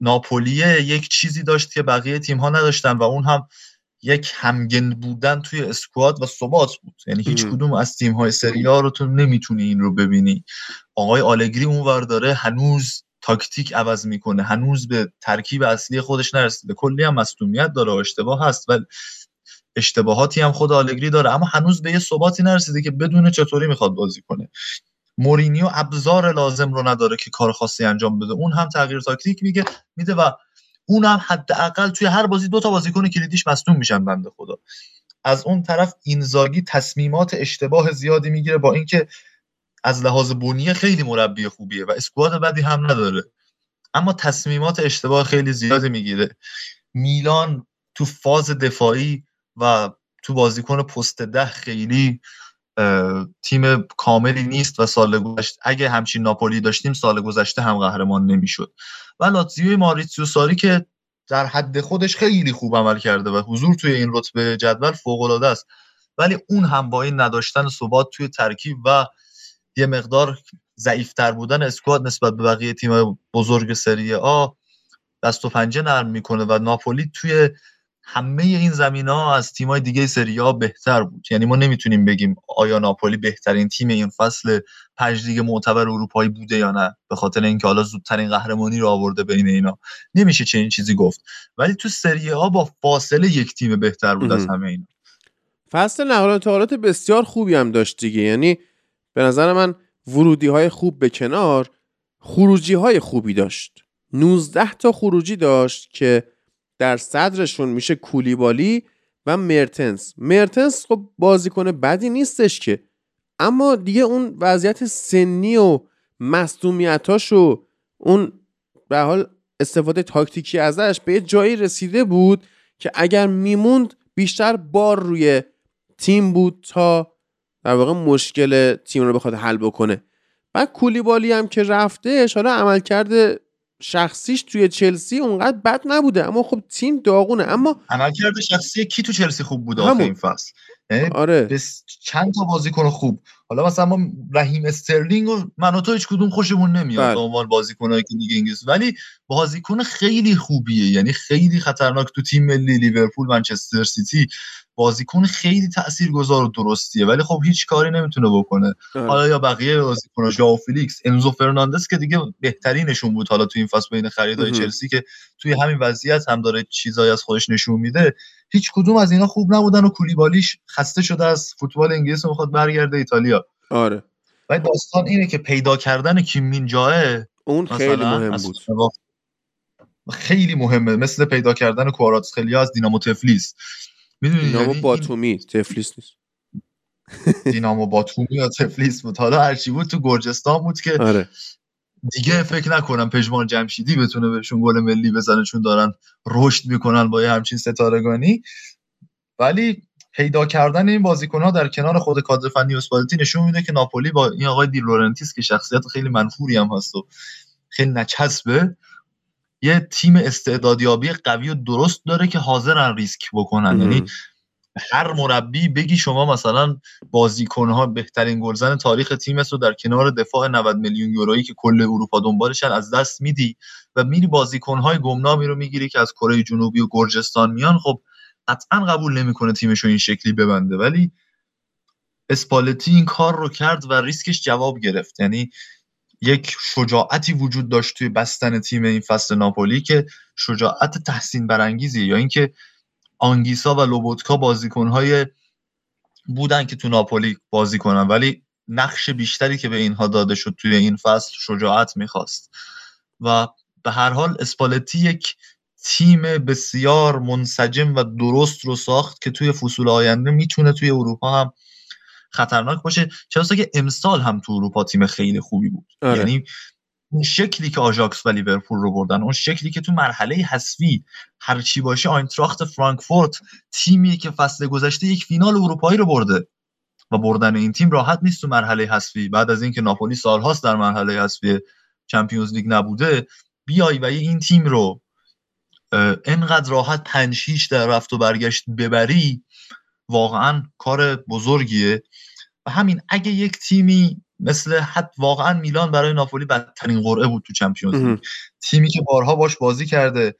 ناپولی یک چیزی داشت که بقیه تیم‌ها نداشتن و اون هم یک همگن بودن توی اسکواد و ثبات بود. یعنی هیچ کدوم از تیم‌های سری آ رو تو نمیتونی این رو ببینی. آقای آلگری اونور داره هنوز تاکتیک عوض میکنه، هنوز به ترکیب اصلی خودش نرسیده، کلی هم مصدومیت داره و اشتباه هست و اشتباهاتی هم خود آلگری داره، اما هنوز به یه ثباتی نرسیده که بدونه چطوری میخواد بازی کنه. مورینیو ابزار لازم رو نداره که کار خاصی انجام بده، اون هم تغییر تاکتیک میده و اونم حداقل توی هر بازی دو تا بازیکن کلیدیش مصدوم میشن بنده خدا. از اون طرف اینزاگی تصمیمات اشتباه زیادی میگیره با اینکه از لحاظ بنیه خیلی مربی خوبیه و اسکواد بدی هم نداره، اما تصمیمات اشتباه خیلی زیاد میگیره. میلان تو فاز دفاعی و تو بازیکن پست 10 خیلی تیم کاملی نیست و سال گذشته اگه همچین ناپولی داشتیم سال گذشته هم قهرمان نمیشد. و لاتزیو ماریتسیو ساری که در حد خودش خیلی خوب عمل کرده و حضور توی این رتبه جدول فوق‌العاده است، ولی اون هم با این نداشتن ثبات توی ترکیب و یه مقدار ضعیف‌تر بودن اسکواد نسبت به بقیه تیم‌های بزرگ سری آ دست و پنجه نرم میکنه و ناپولی توی همه این زمین‌ها از تیم‌های دیگه سری آ بهتر بود. یعنی ما نمیتونیم بگیم آیا ناپولی بهترین تیم این فصل 5 لیگ معتبر اروپایی بوده یا نه، به خاطر اینکه حالا زودترین قهرمانی رو آورده بین اینا، نمیشه چنین چیزی گفت. ولی تو سری آ با فاصله یک تیم بهتر بود از همه اینا. فصل نقل انتقالات بسیار خوبی هم داشت دیگه، یعنی به نظر من ورودی‌های خوب به کنار، خروجی‌های خوبی داشت. 19 تا خروجی داشت که در صدرشون میشه کولیبالی و مرتنس. مرتنس خب بازیکن بدی نیستش که، اما دیگه اون وضعیت سنی و مصدومیتاش و اون به حال استفاده تاکتیکی ازش به یه جایی رسیده بود که اگر میموند بیشتر بار روی تیم بود تا در واقع مشکل تیم رو بخواد حل بکنه. بعد کولیبالی هم که رفتهش، حالا عمل کرده شخصیش توی چلسی اونقدر بد نبوده، اما خب تیم داغونه. اما عملکرد شخصی کی تو چلسی خوب بود آخه این فصل؟ آره، چند تا بازیکن خوب. حالا مثلا ما رحیم استرلینگ و مناطو هیچ کدوم خوشمون نمیاد به عنوان بازیکنایی که دیگه انگلیس، ولی بازیکن خیلی خوبیه، یعنی خیلی خطرناک تو تیم ملی لیورپول، منچستر سیتی، بازیکن خیلی تاثیرگذار و درستیه، ولی خب هیچ کاری نمیتونه بکنه. حالا یا بقیه بازیکن‌ها، ژائو فلیکس، انزو فرناندز که دیگه بهترینشون بود حالا تو این فصل بین خریدهای چلسی که توی همین وضعیت هم داره چیزایی از خودش نشون میده، هیچ کدوم از اینا خوب نبودن و کولیبالیش خسته شده از فوتبال انگلیس و میخواد برگرده ایتالیا. آره، ولی داستان اینه که پیدا کردن کیم مین جائه اون خیلی مهم بود، خیلی مهمه، مثل پیدا کردن کواراتسخلیا از دینامو تفلیس. دینامو باتومی، تفلیس نیست. دینامو باتومی یا تفلیس بود، حالا هرچی بود تو گرجستان بود که آره. دیگه فکر نکنم پژمان جمشیدی بتونه بهشون گل ملی بزنه، چون دارن رشد میکنن با همچین ستارگانی. ولی پیدا کردن این بازیکن‌ها در کنار خود کادر فنی اسپالتی نشون میده که ناپولی با این آقای دی لورنتیس که شخصیت خیلی منفوری هم هست و خیلی نچسبه، یه تیم استعدادیابی قوی و درست داره که حاضرن ریسک بکنن. یعنی هر مربی بگی شما مثلا بازیکن‌ها بهترین گلزن تاریخ تیم است و در کنار دفاع 90 میلیون یورویی که کل اروپا دنبالشن از دست میدی و میری بازیکن‌های گمنامی رو میگیری که از کره جنوبی و گرجستان میان، خب قطعا قبول نمیکنه تیمشو این شکلی ببنده. ولی اسپالتی این کار رو کرد و ریسکش جواب گرفت، یعنی یک شجاعتی وجود داشت توی بستن تیم این فصل ناپولی که شجاعت تحسین برانگیزیه. یا اینکه آنگیسا و لوبوتکا بازیکن‌های بودن که تو ناپولی بازی کنن، ولی نقش بیشتری که به اینها داده شد توی این فصل شجاعت میخواست. و به هر حال اسپالتی یک تیم بسیار منسجم و درست رو ساخت که توی فصول آینده میتونه توی اروپا هم خطرناک باشه، چرا که امسال هم تو اروپا تیم خیلی خوبی بود. آره. یعنی اون شکلی که آژاکس و لیورپول رو بردن، اون شکلی که تو مرحله حذفی هرچی باشه آینتراخت فرانکفورت تیمی که فصل گذشته یک فینال اروپایی رو برده و بردن این تیم راحت نیست تو مرحله حذفی، بعد از اینکه ناپولی سالهاست در مرحله حذفی چمپیونز لیگ نبوده، بیای و این تیم رو انقدر راحت 5-6 در رفت و برگشت ببری، واقعا کار بزرگیه. و همین اگه یک تیمی مثل حتی واقعا میلان برای ناپولی بدترین قرعه بود تو چمپیونز لیگ، تیمی که بارها باش بازی کرده،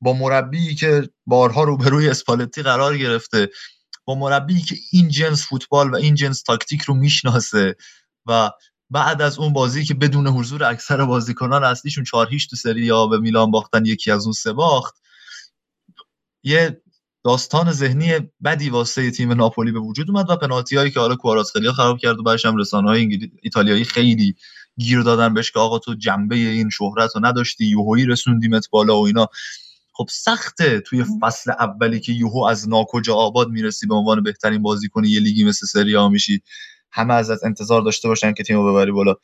با مربی که بارها روبروی اسپالتی قرار گرفته، با مربی که این جنس فوتبال و این جنس تاکتیک رو میشناسه و بعد از اون بازی که بدون حضور اکثر بازیکنان اصلیشون 4-8 تو سری آ به میلان باختن، یکی از اون سه باخت، یه داستان ذهنی بدی واسه تیم ناپولی به وجود اومد و پنالتی هایی که حالا کواراتسخلیا خراب کرد و بعدش هم رسانه‌های ایتالیایی خیلی گیر دادن بهش که آقا تو جنبه این شهرت رو نداشتی، یوهویی رسوندیمت بالا و اینا. خب سخته توی فصل اولی که یوهو از ناکجا آباد میرسی به عنوان بهترین بازیکن یه لیگی مثل سری آ میشی همه ازت انتظار داشته باشن که تیمو ببری بالا.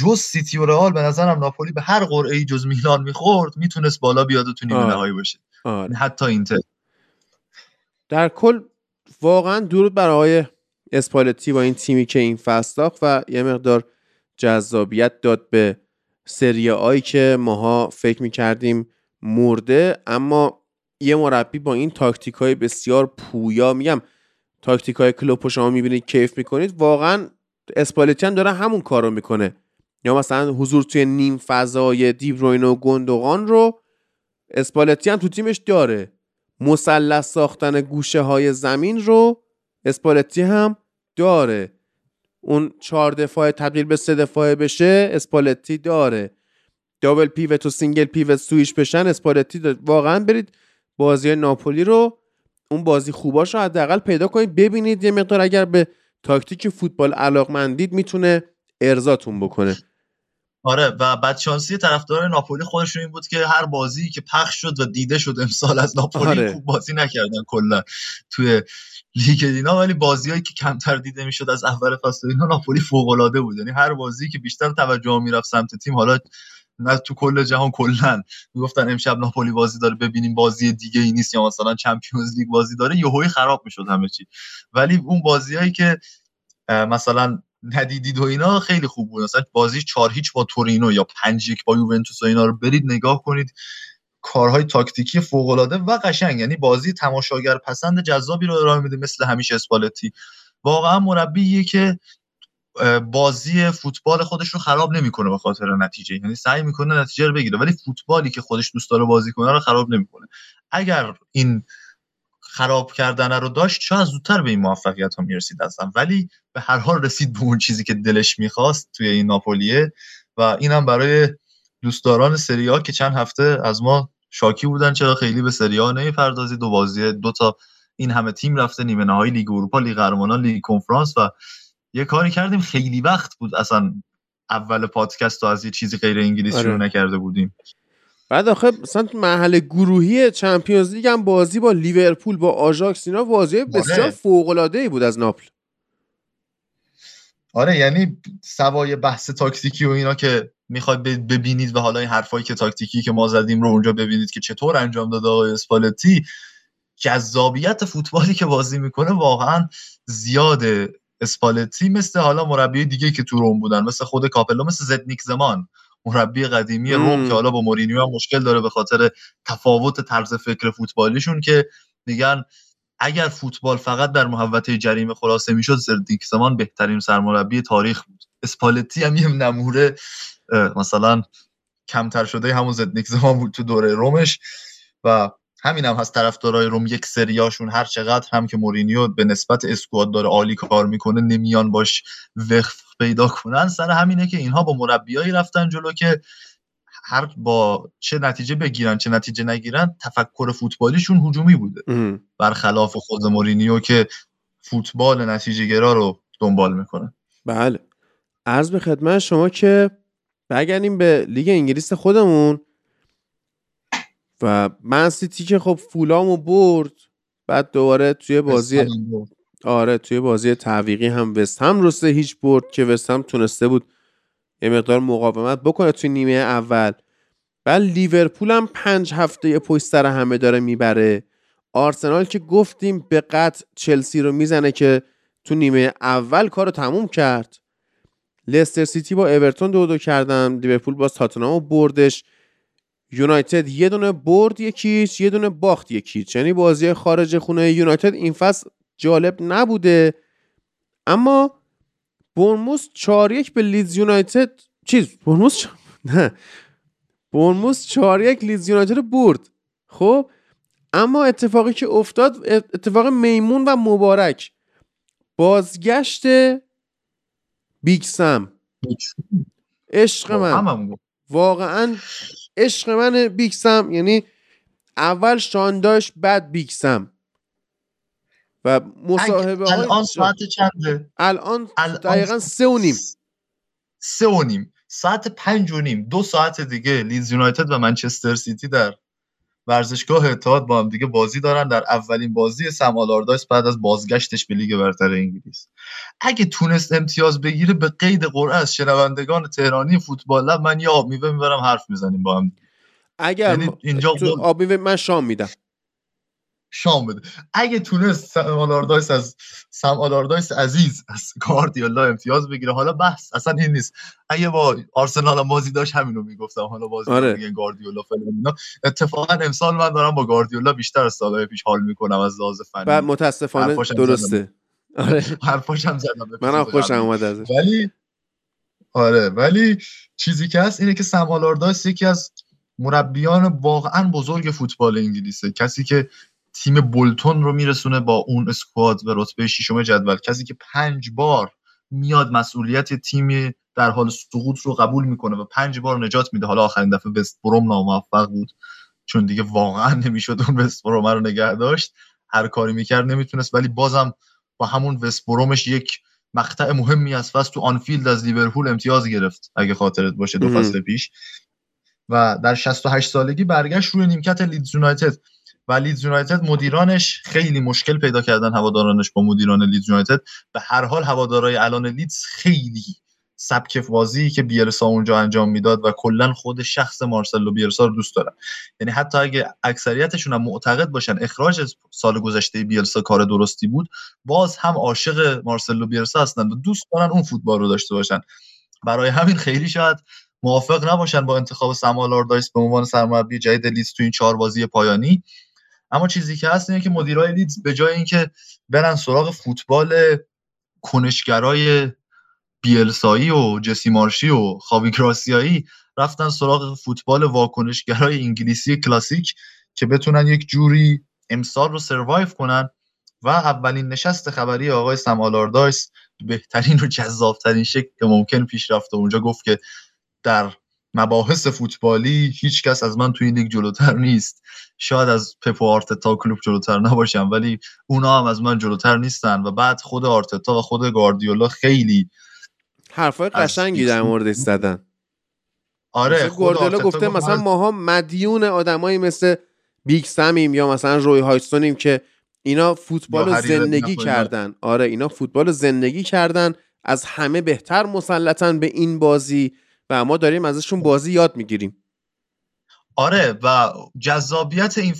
جز سیتی و رئال به نظرم ناپولی به هر قرعه‌ای جز میلان میخورد میتونست بالا بیاد و تو نیمه نهایی باشه. حتی اینتر. در کل واقعا درود بر آقای اسپالتی با این تیمی که این فصل ساخت و یه مقدار جذابیت داد به سری آی که ماها فکر می‌کردیم مرده، اما یه مربی با این تاکتیک‌های بسیار پویا، میگم تاکتیک‌های کلوپ رو شما می‌بینید کیف می‌کنید، واقعا اسپالتی هم داره همون کارو میکنه. یا مثلا حضور توی نیم فضای دی بروینه و گوندوغان رو اسپالتی هم تو تیمش داره، مثلث ساختن گوشه های زمین رو اسپالتی هم داره، اون 4 دفاعه تبدیل به 3 دفاعه بشه اسپالتی داره، دابل پیوت و سینگل پیوت سویش بشن اسپالتی داره. واقعا برید بازی ناپولی رو، اون بازی خوباش رو حداقل پیدا کنید ببینید، یه مقدار اگر به تاکتیک فوتبال علاقمندید میتونه ارضاتون بکنه. آره و بدشانسی طرفدار ناپولی خودشون این بود که هر بازی که پخش شد و دیده شد امسال از ناپولی خوب بازی نکردن کلا توی لیگ دینا، ولی بازیایی که کمتر دیده میشد از اول فصل اینا ناپولی فوق العاده بود. یعنی هر بازی که بیشتر توجه میرفت سمت تیم، حالا نه تو کل جهان کلا میگفتن امشب ناپولی بازی داره ببینیم بازی دیگه ای نیست یا مثلا چمپیونز لیگ بازی داره، یهویی خراب میشد همه چی. ولی اون بازیایی که مثلا ندیدید و اینا خیلی خوب بود، مثلا بازی 4-0 با تورینو یا 5-1 با یوونتوس و اینا رو برید نگاه کنید، کارهای تاکتیکی فوق العاده و قشنگ، یعنی بازی تماشاگر پسند جذابی رو ارائه میده مثل همیشه اسپالتی. واقعا مربیه که بازی فوتبال خودش رو خراب نمیکنه به خاطر نتیجه، یعنی سعی میکنه نتیجه رو بگیره ولی فوتبالی که خودش دوست داره بازی کنه رو خراب نمیکنه. اگر این خراب کردن رو داشت شاید زودتر به این موفقیت ها میرسید اصلا، ولی به هر حال رسید به اون چیزی که دلش میخواست توی این ناپولیه. و اینم برای دوستداران سری آ که چند هفته از ما شاکی بودن چرا خیلی به سری آ نمیپردازید، دو بازی دو تا این همه تیم رفته نیمه نهایی لیگ اروپا، لیگ قهرمانان، لیگ کنفرانس و یه کاری کردیم خیلی وقت بود اصلا اول پادکست تو از یه چیزی غیر انگلیسی رو نکرده بودیم. بعد آخه مثلا مرحله گروهی چمپیونز لیگ هم بازی با لیورپول با آژاکس اینا بازی بسیار فوق العاده ای بود از ناپل. آره یعنی سوای بحث تاکتیکی و اینا که میخواد ببینید و حالا این حرفایی که تاکتیکی که ما زدیم رو اونجا ببینید که چطور انجام داده آقای اسپالتی، جذابیت فوتبالی که بازی میکنه واقعا زیاده اسپالتی، مثل حالا مربی دیگه که تو روم بودن مثل خود کاپلو، مثل زدنیک زمان مربی قدیمی روم که حالا با مورینیو هم مشکل داره به خاطر تفاوت طرز فکر فوتبالیشون، که میگن اگر فوتبال فقط در محوطه جریمه خلاصه میشد زدنیک زمان بهترین سرمربی تاریخ بود. اسپالتی هم یه نموره مثلا کمتر شده همون زدنیک زمان بود تو دوره رومش. و همین هم هست طرفدارای روم یک سریاشون هر چقدر هم که مورینیو به نسبت اسکواد داره عالی کار میکنه نمیان باش وقف پیدا کنن، سر همینه که اینها با مربیایی رفتن جلو که هر با چه نتیجه بگیرن چه نتیجه نگیرن تفکر فوتبالیشون هجومی بوده برخلاف خود مورینیو که فوتبال نتیجه گرا رو دنبال میکنه. بله عرض به خدمت شما که برگردیم به لیگ انگلیس خودمون و من سیتی که خب فولامو برد، بعد دوباره توی بازی توی بازی تعویقی هم وستهم رو 3-0 برد که وستهم تونسته بود یه مقدار مقاومت بکنه توی نیمه اول. بعد لیورپول هم 5 هفته پشت سر همه داره میبره، آرسنال که گفتیم به قطع چلسی رو میزنه که تو نیمه اول کارو تموم کرد، لستر سیتی با اورتون 2-2 کردم، لیورپول با تاتنهام بردش، یونایتد یه دونه برد یکیش یه دونه باخت یکیش، یعنی بازی خارج خونه یونایتد این فصل جالب نبوده. اما بورنموث 4-1 به لیدز یونایتد بورنموث 4-1 لیدز یونایتد رو برد. خب اما اتفاقی که افتاد اتفاق میمون و مبارک، بازگشت بیگ سم، عشق من، واقعا عشق من بیگ سم، یعنی اول شانداش بعد بیگ سم. و مصاحبه الان ساعت چنده؟ الان دقیقاً 3:30 ساعت 5:30 2 ساعت دیگه لیدز یونایتد و منچستر سیتی در ورزشگاه اتحاد با هم دیگه بازی دارن در اولین بازی سم آلاردایس بعد از بازگشتش به لیگ برتر انگلیس. اگه تونست امتیاز بگیره به قید قرعه از شنوندگان تهرانی فوتبال لب من یا آب میوه میبرم حرف میزنیم با هم. اگر اینجا آب میوه من شام میدم، شام بده. اگه تونست سم آلاردایس عزیز از گواردیولا امتیاز بگیره، حالا بحث اصلا این نیست. اگه با آرسنال بازی داشت همینو میگفتم، حالا بازی دیگه گواردیولا فلان اینا. اتفاقا امسال من دارم با گواردیولا بیشتر از سالهای پیش حال میکنم از لحاظ فنی و متاسفانه درسته. آره حرفاشم زدم، منم خوشم اومد ازش. ولی چیزی که هست اینه که سم آلاردایس یکی از مربیان واقعا بزرگ فوتبال انگلیسه، کسی که تیم بولتون رو میرسونه با اون اسکواد به رتبه 6م جدول، کسی که 5 بار میاد مسئولیت تیم در حال سقوط رو قبول میکنه و 5 بار نجات میده. حالا آخرین دفعه وست بروم ناموفق بود چون دیگه واقعا نمیشد اون وست بروم رو نگه داشت، هر کاری میکرد نمیتونست، ولی بازم با همون وست برومش یک مقطع مهمی از فصل تو آنفیلد از لیورپول امتیاز گرفت اگه خاطرت باشه 2 فصل پیش. و در 68 سالگی برگشت روی نیمکت لیدز یونایتد و لیدز یونایتد مدیرانش خیلی مشکل پیدا کردن، هوادارانش با مدیران لیدز یونایتد. به هر حال هوادارای الان لیدز خیلی سبک بازی که بیلسا اونجا انجام میداد و کلا خود شخص مارسلو بیلسا رو دوست دارن، یعنی حتی اگه اکثریتشون هم معتقد باشن اخراج سال گذشته بیلسا کار درستی بود، باز هم عاشق مارسلو بیلسا هستن و دوست دارن اون فوتبال رو داشته باشن. برای همین خیلی شاید موافق نباشن با انتخاب سم آلاردایس به عنوان سرمربی جدید لیدز تو این 4 بازی پایانی. اما چیزی که هست اینه که مدیرای لیدز به جای اینکه برن سراغ فوتبال کنشگرای بیلسایی و جسی مارشی و خاوی کراسیایی، رفتن سراغ فوتبال واکنشگرای انگلیسی کلاسیک که بتونن یک جوری امسال رو سروایو کنن. و اولین نشست خبری آقای سم آلاردایس بهترین و جذابترین شکل ممکن پیش رفت و اونجا گفت که در مباحث فوتبالی هیچ کس از من توی این لیگ جلوتر نیست، شاید از پپ و آرتتا کلوب جلوتر نباشم ولی اونا هم از من جلوتر نیستن. و بعد خود آرتتا و خود گواردیولا خیلی حرفای قشنگی در موردش زدن. آره گواردیولا گفته مثلا ماها مدیون آدمایی مثل بیگ سمیم یا مثلا روی هایستونیم که اینا فوتبال رو زندگی کردن. آره اینا فوتبال رو زندگی کردن، از همه بهتر مسلطن به این بازی و ما داریم ازشون بازی یاد میگیریم. آره و جذابیت این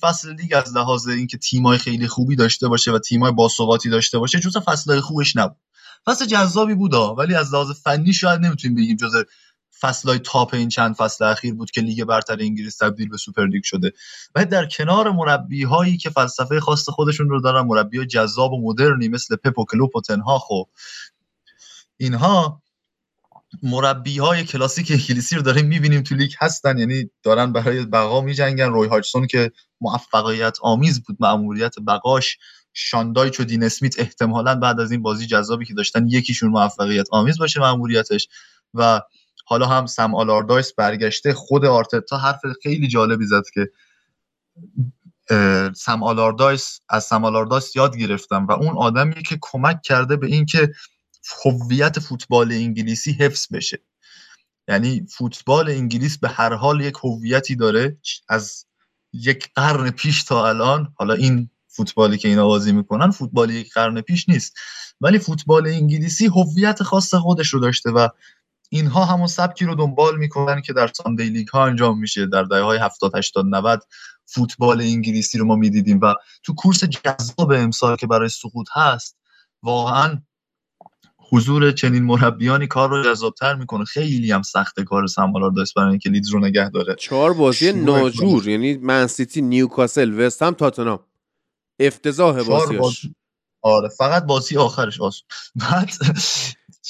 فصل لیگ از لحاظ اینکه تیمای خیلی خوبی داشته باشه و تیمای باثباتی داشته باشه جزو فصلای خوبش نبود. فصل جذابی بودا ولی از لحاظ فنی شاید نمیتونیم بگیم جزو فصلای تاپ این چند فصل اخیر بود که لیگ برتر انگلیس تبدیل به سوپر لیگ شده. و در کنار مربی‌هایی که فلسفه خاص خودشون رو دارن، مربیای جذاب و مدرنی مثل پپ و کلوپ و تن هاخ و اینها، مربی‌های کلاسیک انگلیسی رو داریم می‌بینیم تو لیگ هستن، یعنی دارن برای بقا می‌جنگن. روی هاجسون که موفقیت آمیز بود مأموریت بقاش، شاندایچ و دین اسمیت احتمالاً بعد از این بازی جذابی که داشتن یکیشون موفقیت آمیز باشه مأموریتش. و حالا هم سم آلاردایس برگشته. خود آرتتا حرف خیلی جالبی زد که از سم آلاردایس یاد گرفتم و اون آدمیه که کمک کرده به این که هویت فوتبال انگلیسی حفظ بشه. یعنی فوتبال انگلیس به هر حال یک هویتی داره از یک قرن پیش تا الان. حالا این فوتبالی که اینا بازی میکنن فوتبال یک قرن پیش نیست، ولی فوتبال انگلیسی هویت خاص خودش رو داشته و اینها همون سبکی رو دنبال میکنن که در ساندی لیگ ها انجام میشه. در دهه‌های 70 80 90 فوتبال انگلیسی رو ما میدیدیم و تو کورس جذاب امسال که برای سقوط هست واقعاً حضور چنین مربیانی کار رو جذاب‌تر میکنه. خیلی هم سخت کار سم آلاردایس برای اینکه لیدز رو نگه داره. 4 بازی ناجور، یعنی منسیتی، نیوکاسل، وست هم، تاتنهام، افتضاح بازیاش. آره فقط بازی آخرش آسون. بعد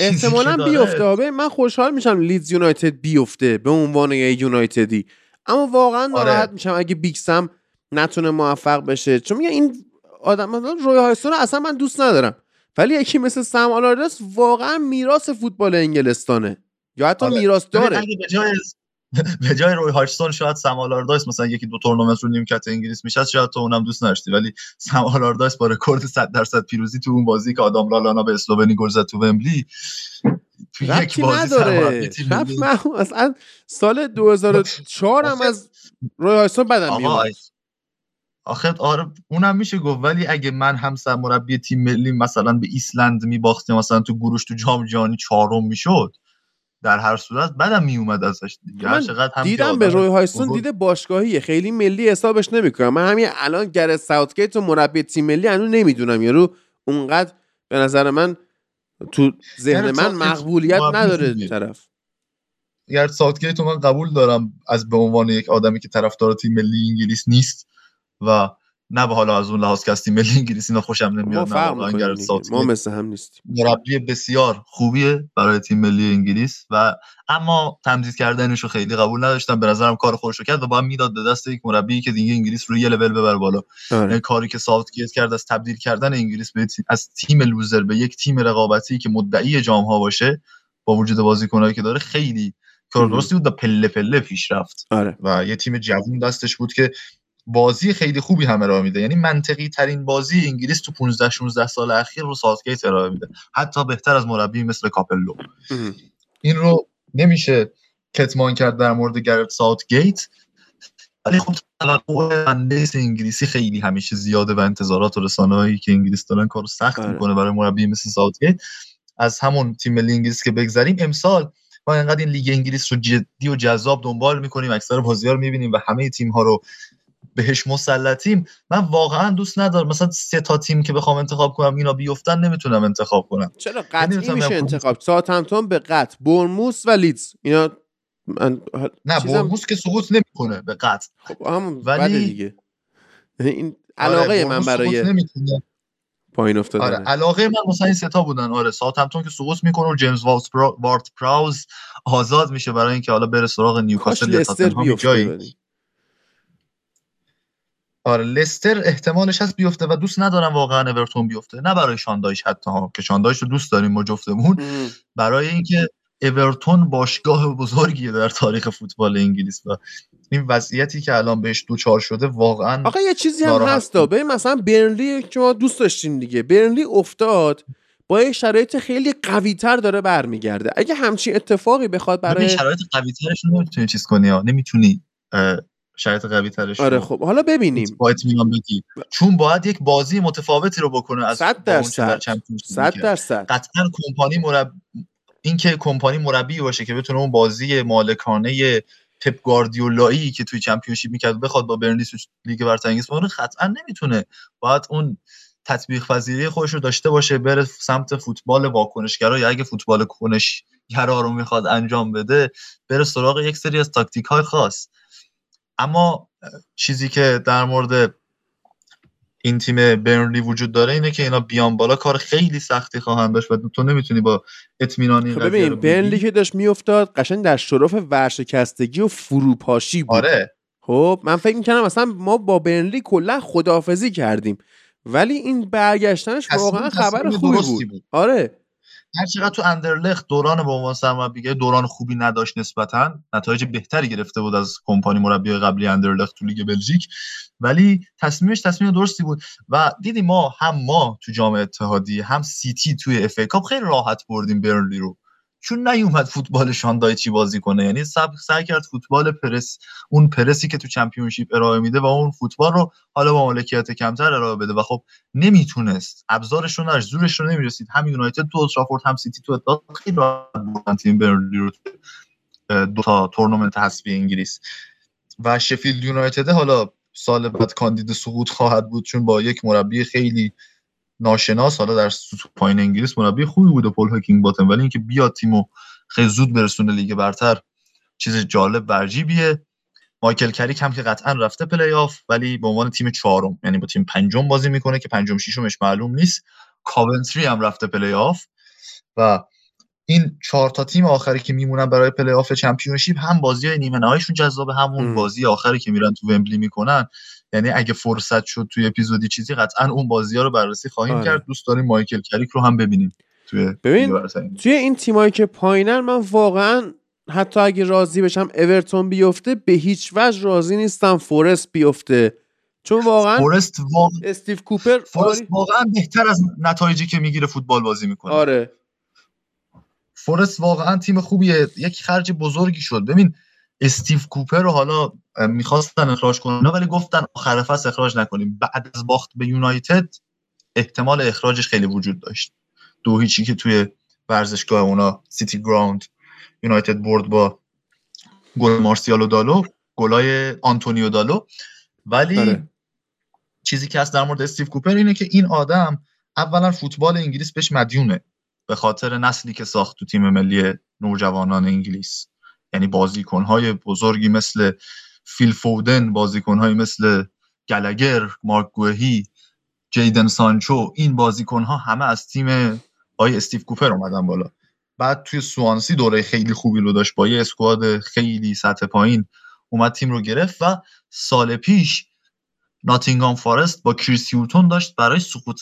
احتمالاً بیفته. من خوشحال میشم لیدز یونایتد بیفته به عنوان یک یونایتدی، اما واقعا ناراحت میشم اگه بیگ سم نتونه موفق بشه، چون میگم این آدم روی هایستون اصلا من دوست ندارم، ولی یکی مثل سم آلاردایس واقعا میراث فوتبال انگلستانه یا حتی میراث داره. اگه به جای به جای روی هاچسون شاید سم آلاردایس مثلا یکی دو تورنمنت رو نیمکت انگلیس میشد، شاید تو اونم دوست نداشتی، ولی سم آلاردایس با رکورد 100% پیروزی تو اون بازی که آدام لالانا به اسلوونی گل زد تو ومبلی، تو یک بازی اصلا سال 2004 هم از روی هاچسون بدم میاد آخه. آره اونم میشه گفت، ولی اگه من هم سرمربی تیم ملی مثلا به ایسلند میباختیم مثلا تو گروش تو جام جهانی چهارم میشد، در هر صورت بعدم میومد ازش دیگه. هر چقدر هم دیدم به روی هایستون دیده باشگاهیه، خیلی ملی حسابش نمیکنم. من همین الان گرت ساوتگیت و مربی تیم ملی هنوز نمیدونم، یارو اونقدر به نظر من تو ذهن من مقبولیت نداره طرف. گرت ساوتگیت من قبول دارم از به عنوان یک آدمی که طرفدار تیم ملی انگلیس نیست و نه به حالا از اون لحاظ که از تیم ملی انگلیس اینا خوشم نمیاد، ما مثل هم نیستیم. مربی بسیار خوبیه برای تیم ملی انگلیس، و اما تمدید کردنش رو خیلی قبول نداشتم، به نظرم کار خودش رو کرد و باید میداد به دست یک مربی که دیگه انگلیس رو یه لول ببر بالا. کاری که ساوتگیت کرد از تبدیل کردن انگلیس از تیم لوزر به یک تیم رقابتی که مدعی جام ها باشه با وجود بازیکنایی که داره، خیلی کار درستی بود و پله پله پیش رفت. و یه تیم جوون دستش بود که بازی خیلی خوبی هم ارائه میده، یعنی منطقی ترین بازی انگلیس تو 15 16 سال اخیر رو ساوتگیت ارائه میده، حتی بهتر از مربی مثل کاپلو. این رو نمیشه کتمان کرد در مورد گرت ساوتگیت، ولی خب تلقوه بندیس انگلیسی خیلی همیشه زیاده و انتظارات و رسانه‌هایی که انگلیس دارن کارو سخت میکنه برای مربی مثل ساوتگیت. از همون تیم ملی انگلیس که بگذریم، امسال ما انقدر این لیگ انگلیس رو جدی و جذاب دنبال میکنیم، اکثر بازی‌ها رو می‌بینیم و همه تیم‌ها رو بهش مسلطیم. من واقعا دوست ندارم مثلا سه تا تیم که بخوام انتخاب کنم اینا بیافتن، نمیتونم انتخاب کنم. چرا قطعی میشه انتخاب؟ ساوثهمپتون به قطع، برنموث و لیدز اینا نه برنموث که سقوط نمیکنه به قطع. خب همون ولی دیگه این علاقه من برای پایین افتاده. آره علاقه من مثلا این سه تا بودن. آره ساوثهمپتون که سقوط میکنه و جیمز وارد پراوز آزاد میشه برای اینکه حالا بره سراغ نیوکاسل یا تاتنهام جایی. آره لستر احتمالش هست بیفته و دوست ندارم واقعا اورتون بیفته، نه برای شاندایش حتی ها که شاندایش رو دوست داریم ما جفتمون، برای اینکه اورتون باشگاه بزرگیه در تاریخ فوتبال انگلیس و این وضعیتی که الان بهش دوچار شده واقعا. آقا یه چیزی هم هست ببین، مثلا برنلی که ما دوست داشتیم دیگه، برنلی افتاد با یه شرایط خیلی قوی‌تر داره برمیگرده. اگه همچین اتفاقی بخواد برای شرایط قوی‌ترش نمیتونی چیز کنی، نمیتونی شرایط قوی ترش. آره خب حالا ببینیم باید میگم بگی، چون باید یک بازی متفاوتی رو بکنه از 100%. قطعا کمپانی اینکه کمپانی مربی باشه که بتونه اون بازی مالکانه پپ گواردیولایی که توی چمپیونشیپ میکرد بخواد با برنلی تو لیگ برتر انگلیس بمونه، قطعا نمیتونه. باید اون تطبیق پذیری خودش رو داشته باشه، بره سمت فوتبال واکنشگرا، یا اگه فوتبال کنشگرا رو میخواد انجام بده بره سراغ یک سری از تاکتیک‌های خاص. اما چیزی که در مورد این تیم برنلی وجود داره اینه که اینا بیان بالا کار خیلی سختی خواهند داشت و تو نمیتونی با اطمینان این قضیه ببین. برنلی که داشت میافتاد قشنگ در شرف ورشکستگی و فروپاشی بود. آره خب من فکر می‌کردم مثلا ما با برنلی کلا خداحافظی کردیم، ولی این برگشتنش واقعا خبر خوبی بود. آره هرچقدر تو اندرلخت دوران با عنوان سرمربی دوران خوبی نداشت، نسبتاً نتایج بهتری گرفته بود از کمپانی مربی قبلی اندرلخت تو لیگ بلژیک، ولی تصمیمش تصمیم درستی بود و دیدیم ما تو جام اتحادیه هم سیتی توی اف ای کاپ خیلی راحت بردیم برنلی رو، چون نیومد فوتبال شاندایچی بازی کنه، یعنی سعی کرد فوتبال پرس، اون پرسی که تو چمپیونشیپ ارائه میده و اون فوتبال رو حالا با مالکیت کمتر ارائه بده و خب نمیتونست، ابزارش رو نداشت، زورش رو نمیرسید. هم یونایتد تو اولترافورد هم سیتی تو اتحاد خیلی راحت بردن تیم برنلی رو دو تا تورنمنت حذفی انگلیس. و شفیلد یونایتد حالا سال بعد کاندید سقوط خواهد بود، چون با یک مربی خیلی ناشناس حالا در سطوح پایین انگلیس مربی خوبی بود پول هاکینگ باتم، ولی اینکه بیاد تیمو خیلی زود برسونه لیگ برتر چیز جالب و عجیبیه. مایکل کریک هم که قطعا رفته پلی آف، ولی به عنوان تیم چهارم، یعنی با تیم پنجم بازی میکنه که پنجم ششمش معلوم نیست. کاونتری هم رفته پلی آف و این چهار تا تیم آخری که میمونن برای پلی آف چمپیونشیپ هم بازیای نیمه نهاییشون جذاب، همون بازی آخری که میرن تو ومبلی میکنن. یعنی اگه فرصت شد توی اپیزودی چیزی قطعا اون بازی‌ها رو بررسی خواهیم کرد. دوست داریم مایکل کریک رو هم ببینیم توی این تیمایی که پایینن. من واقعا حتی اگه راضی بشم اورتون بیفته به هیچ وجه راضی نیستم فورست بیفته، چون واقعا فورست استیو کوپر فورست واقعا بهتر از نتایجی که میگیره فوتبال بازی میکنه. آره فورست واقعا تیم خوبیه، یک خرج بزرگی شد. ببین استیو کوپر رو حالا میخواستن اخراج کنن ولی گفتن آخر فصل اخراج نکنیم. بعد از باخت به یونایتد احتمال اخراجش خیلی وجود داشت، 2-0 که توی ورزشگاه اونا سیتی گراوند یونایتد برد با گل مارسیالو دالو، گلای آنتونیو دالو. ولی داره. چیزی که هست در مورد استیو کوپر اینه که این آدم اولا فوتبال انگلیس بهش مدیونه به خاطر نسلی که ساخت تو تیم ملی نوجوانان انگلیس، یعنی بازیکن‌های بزرگی مثل فیل فودن، بازیکن‌های مثل گلگر، مارک گوهی، جیدن سانچو، این بازیکن‌ها همه از تیم آقای استیو کوپر اومدن بالا. بعد توی سوانسی دوره خیلی خوبی رو داشت با یه اسکواد خیلی سطح پایین اومد تیم رو گرفت و سال پیش ناتینگهام فارست با کریس هیوتون داشت برای سقوط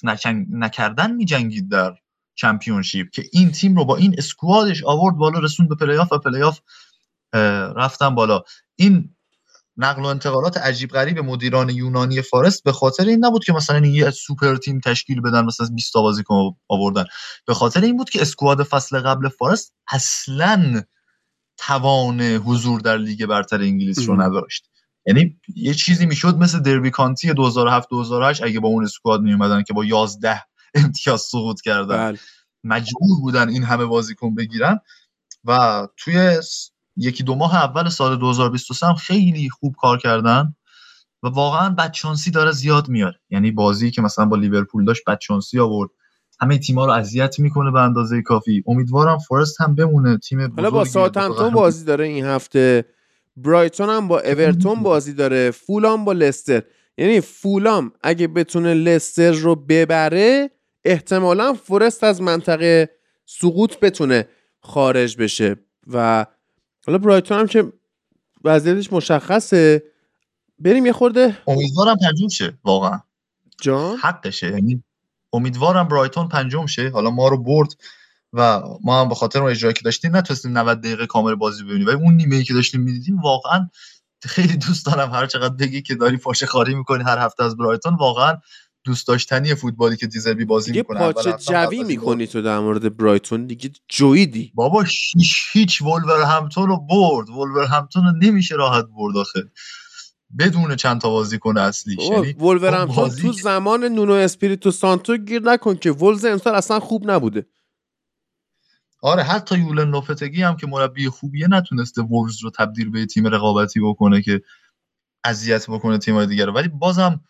نکردن می‌جنگید در چمپیونشیپ که این تیم رو با این اسکوادش آورد بالا، رسوند به پلی‌آف و پلی‌آف رفتن بالا. این نقل و انتقالات عجیب غریب مدیران یونانی فارست به خاطر این نبود که مثلا یه سوپر تیم تشکیل بدن مثلا 20 تا بازیکن آوردن، به خاطر این بود که اسکواد فصل قبل فارست اصلاً توان حضور در لیگ برتر انگلیس رو نداشت. یعنی یه چیزی میشد مثل دربی کانتی 2007-2008 اگه با اون اسکواد میومدن که با 11 امتیاز سقوط کردن، بله. مجبور بودن این همه بازیکن بگیرن و توی 1-2 ماه اول سال 2023 خیلی خوب کار کردن و واقعا بدشانسی داره زیاد میاره. یعنی بازی که مثلا با لیورپول داشت بدشانسی آورد، همه تیم‌ها رو اذیت میکنه به اندازه کافی. امیدوارم فورست هم بمونه تیم بزرگی. حالا با ساوثهمپتون بازی داره این هفته، برایتون هم با اورتون بازی داره، فولام با لستر. یعنی فولام اگه بتونه لستر رو ببره احتمالاً فورست از منطقه سقوط بتونه خارج بشه و حالا برایتون هم که وضعیتش مشخصه، بریم یه خورده امیدوارم پنجم شه واقعا. جان حقشه، یعنی امیدوارم برایتون پنجم شه. حالا ما رو برد و ما هم به خاطر اون اجرایی که داشتیم نتونستیم 90 دقیقه کامل بازی ببینیم، ولی اون نیمه‌ای که داشتیم می‌دیدیم واقعا خیلی دوست دارم. هر چقدر بگی که داری فاشه خواری می‌کنی هر هفته از برایتون، واقعا دوست داشتنی فوتبالی که دیزربی بازی میکنه. یه پاچه جوی میکنی تو در مورد برایتون دیگه، جویدی بابا. هیچ وولورهمپتون رو برد، وولورهمپتون رو نمیشه راحت برد آخه بدون چند تا بازیکن اصلیش. یعنی وولورهمپتون تو زمان نونو اسپیریتو سانتو گیر نکن که وولز امسال اصلا خوب نبوده. آره حتی یولن لوپتگی هم که مربی خوبیه نتونسته وولز رو تبدیل به تیم رقابتی بکنه که اذیت بکنه تیم‌های دیگه. ولی بازم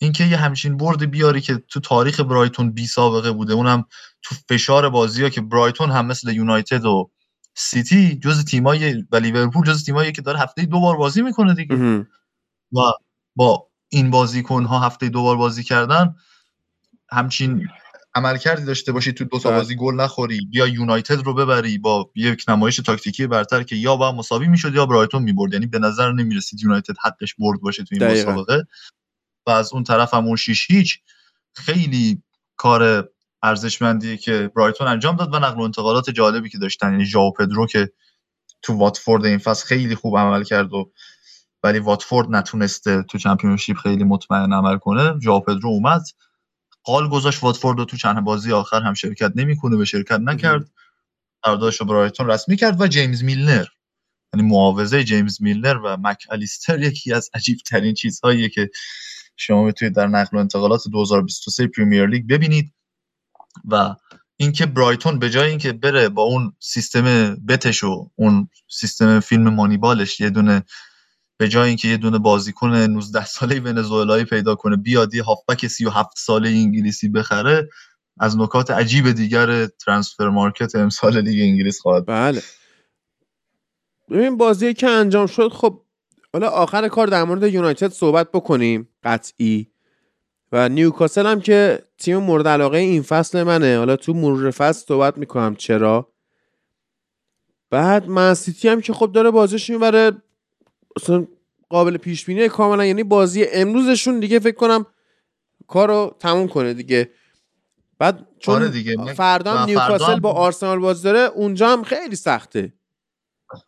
اینکه یه همچین برد بیاری که تو تاریخ برایتون بی سابقه بوده، اونم تو فشار بازی‌ها که برایتون هم مثل یونایتد و سیتی جز تیمای و لیورپول جز تیمایی که داره هفته 2 بار بازی میکنه دیگه و با این بازیکن‌ها هفته 2 بار بازی کردن همچین عملکردی داشته باشی، تو 2 تا بازی گل نخوری یا یونایتد رو ببری با یک نمایش تاکتیکی برتر که یا با مساوی میشد یا برایتون میبرد. یعنی به نظر نمی‌رسید یونایتد حقش برد باشه تو این مسابقه و از اون طرف هم اون 6-0 خیلی کار ارزشمندیه که برایتون انجام داد و نقل و انتقالات جالبی که داشتن. یعنی ژائو پدرو که تو واتفورد این فصل خیلی خوب عمل کرد ولی واتفورد نتونسته تو چمپیونشیپ خیلی مطمئن عمل کنه، ژائو پدرو اومد قال گذاشت واتفورد رو تو چند بازی آخر هم شرکت نمی‌کنه، به شرکت نکرد، قراردادش رو برایتون رسمی کرد. و جیمز میلنر، یعنی معاوضه جیمز میلنر و مک الیستر یکی از عجیب‌ترین چیزهاییه که شما میتونید در نقل و انتقالات 2023 پریمیر لیگ ببینید. و اینکه برایتون به جای اینکه بره با اون سیستم بتش و اون سیستم فیلم مانیبالش یه دونه، به جای اینکه یه دونه بازیکن 19 ساله ونزوئلایی پیدا کنه بیاد یه هافبک 37 ساله انگلیسی بخره، از نکات عجیب دیگر ترانسفر مارکت امسال لیگ انگلیس خواهد. بله ببین بازی که انجام شد، خب حالا آخر کار در مورد یونایتد صحبت بکنیم قطعی. و نیوکاسل هم که تیم مورد علاقه این فصل منه، حالا تو مرور فصل صحبت میکنم چرا. بعد من سیتی هم که خب داره بازیش میبره، اصلا قابل پیش بینیه کاملا. یعنی بازی امروزشون دیگه فکر کنم کارو تموم کنه دیگه. بعد چون آره دیگه. فردا نیوکاسل با آرسنال بازی داره، اونجا هم خیلی سخته.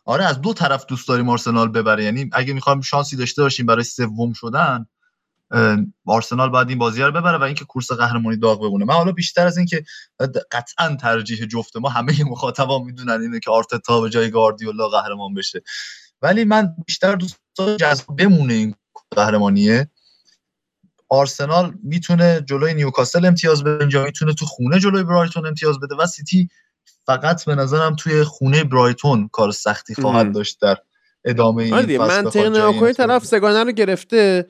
آره از دو طرف دوست داریم آرسنال ببره، یعنی اگه میخوایم شانسی داشته باشیم برای سوم شدن آرسنال باید این بازی رو ببره و اینکه کورس قهرمانی داغ بمونه. من حالا بیشتر از اینکه قطعا ترجیح جفت ما، همه مخاطبا میدونن اینه که آرتتا به جای گاردیولا قهرمان بشه، ولی من بیشتر دوست دارم جذب بمونه این قهرمانیه. آرسنال میتونه جلوی نیوکاسل امتیاز بده، اینجا میتونه تو خونه جلوی برایتون امتیاز بده و سیتی فقط به نظرم توی خونه برایتون کار سختی خواهد داشت در ادامه این فصل. منطقه ناکوی طرف سگانه رو گرفته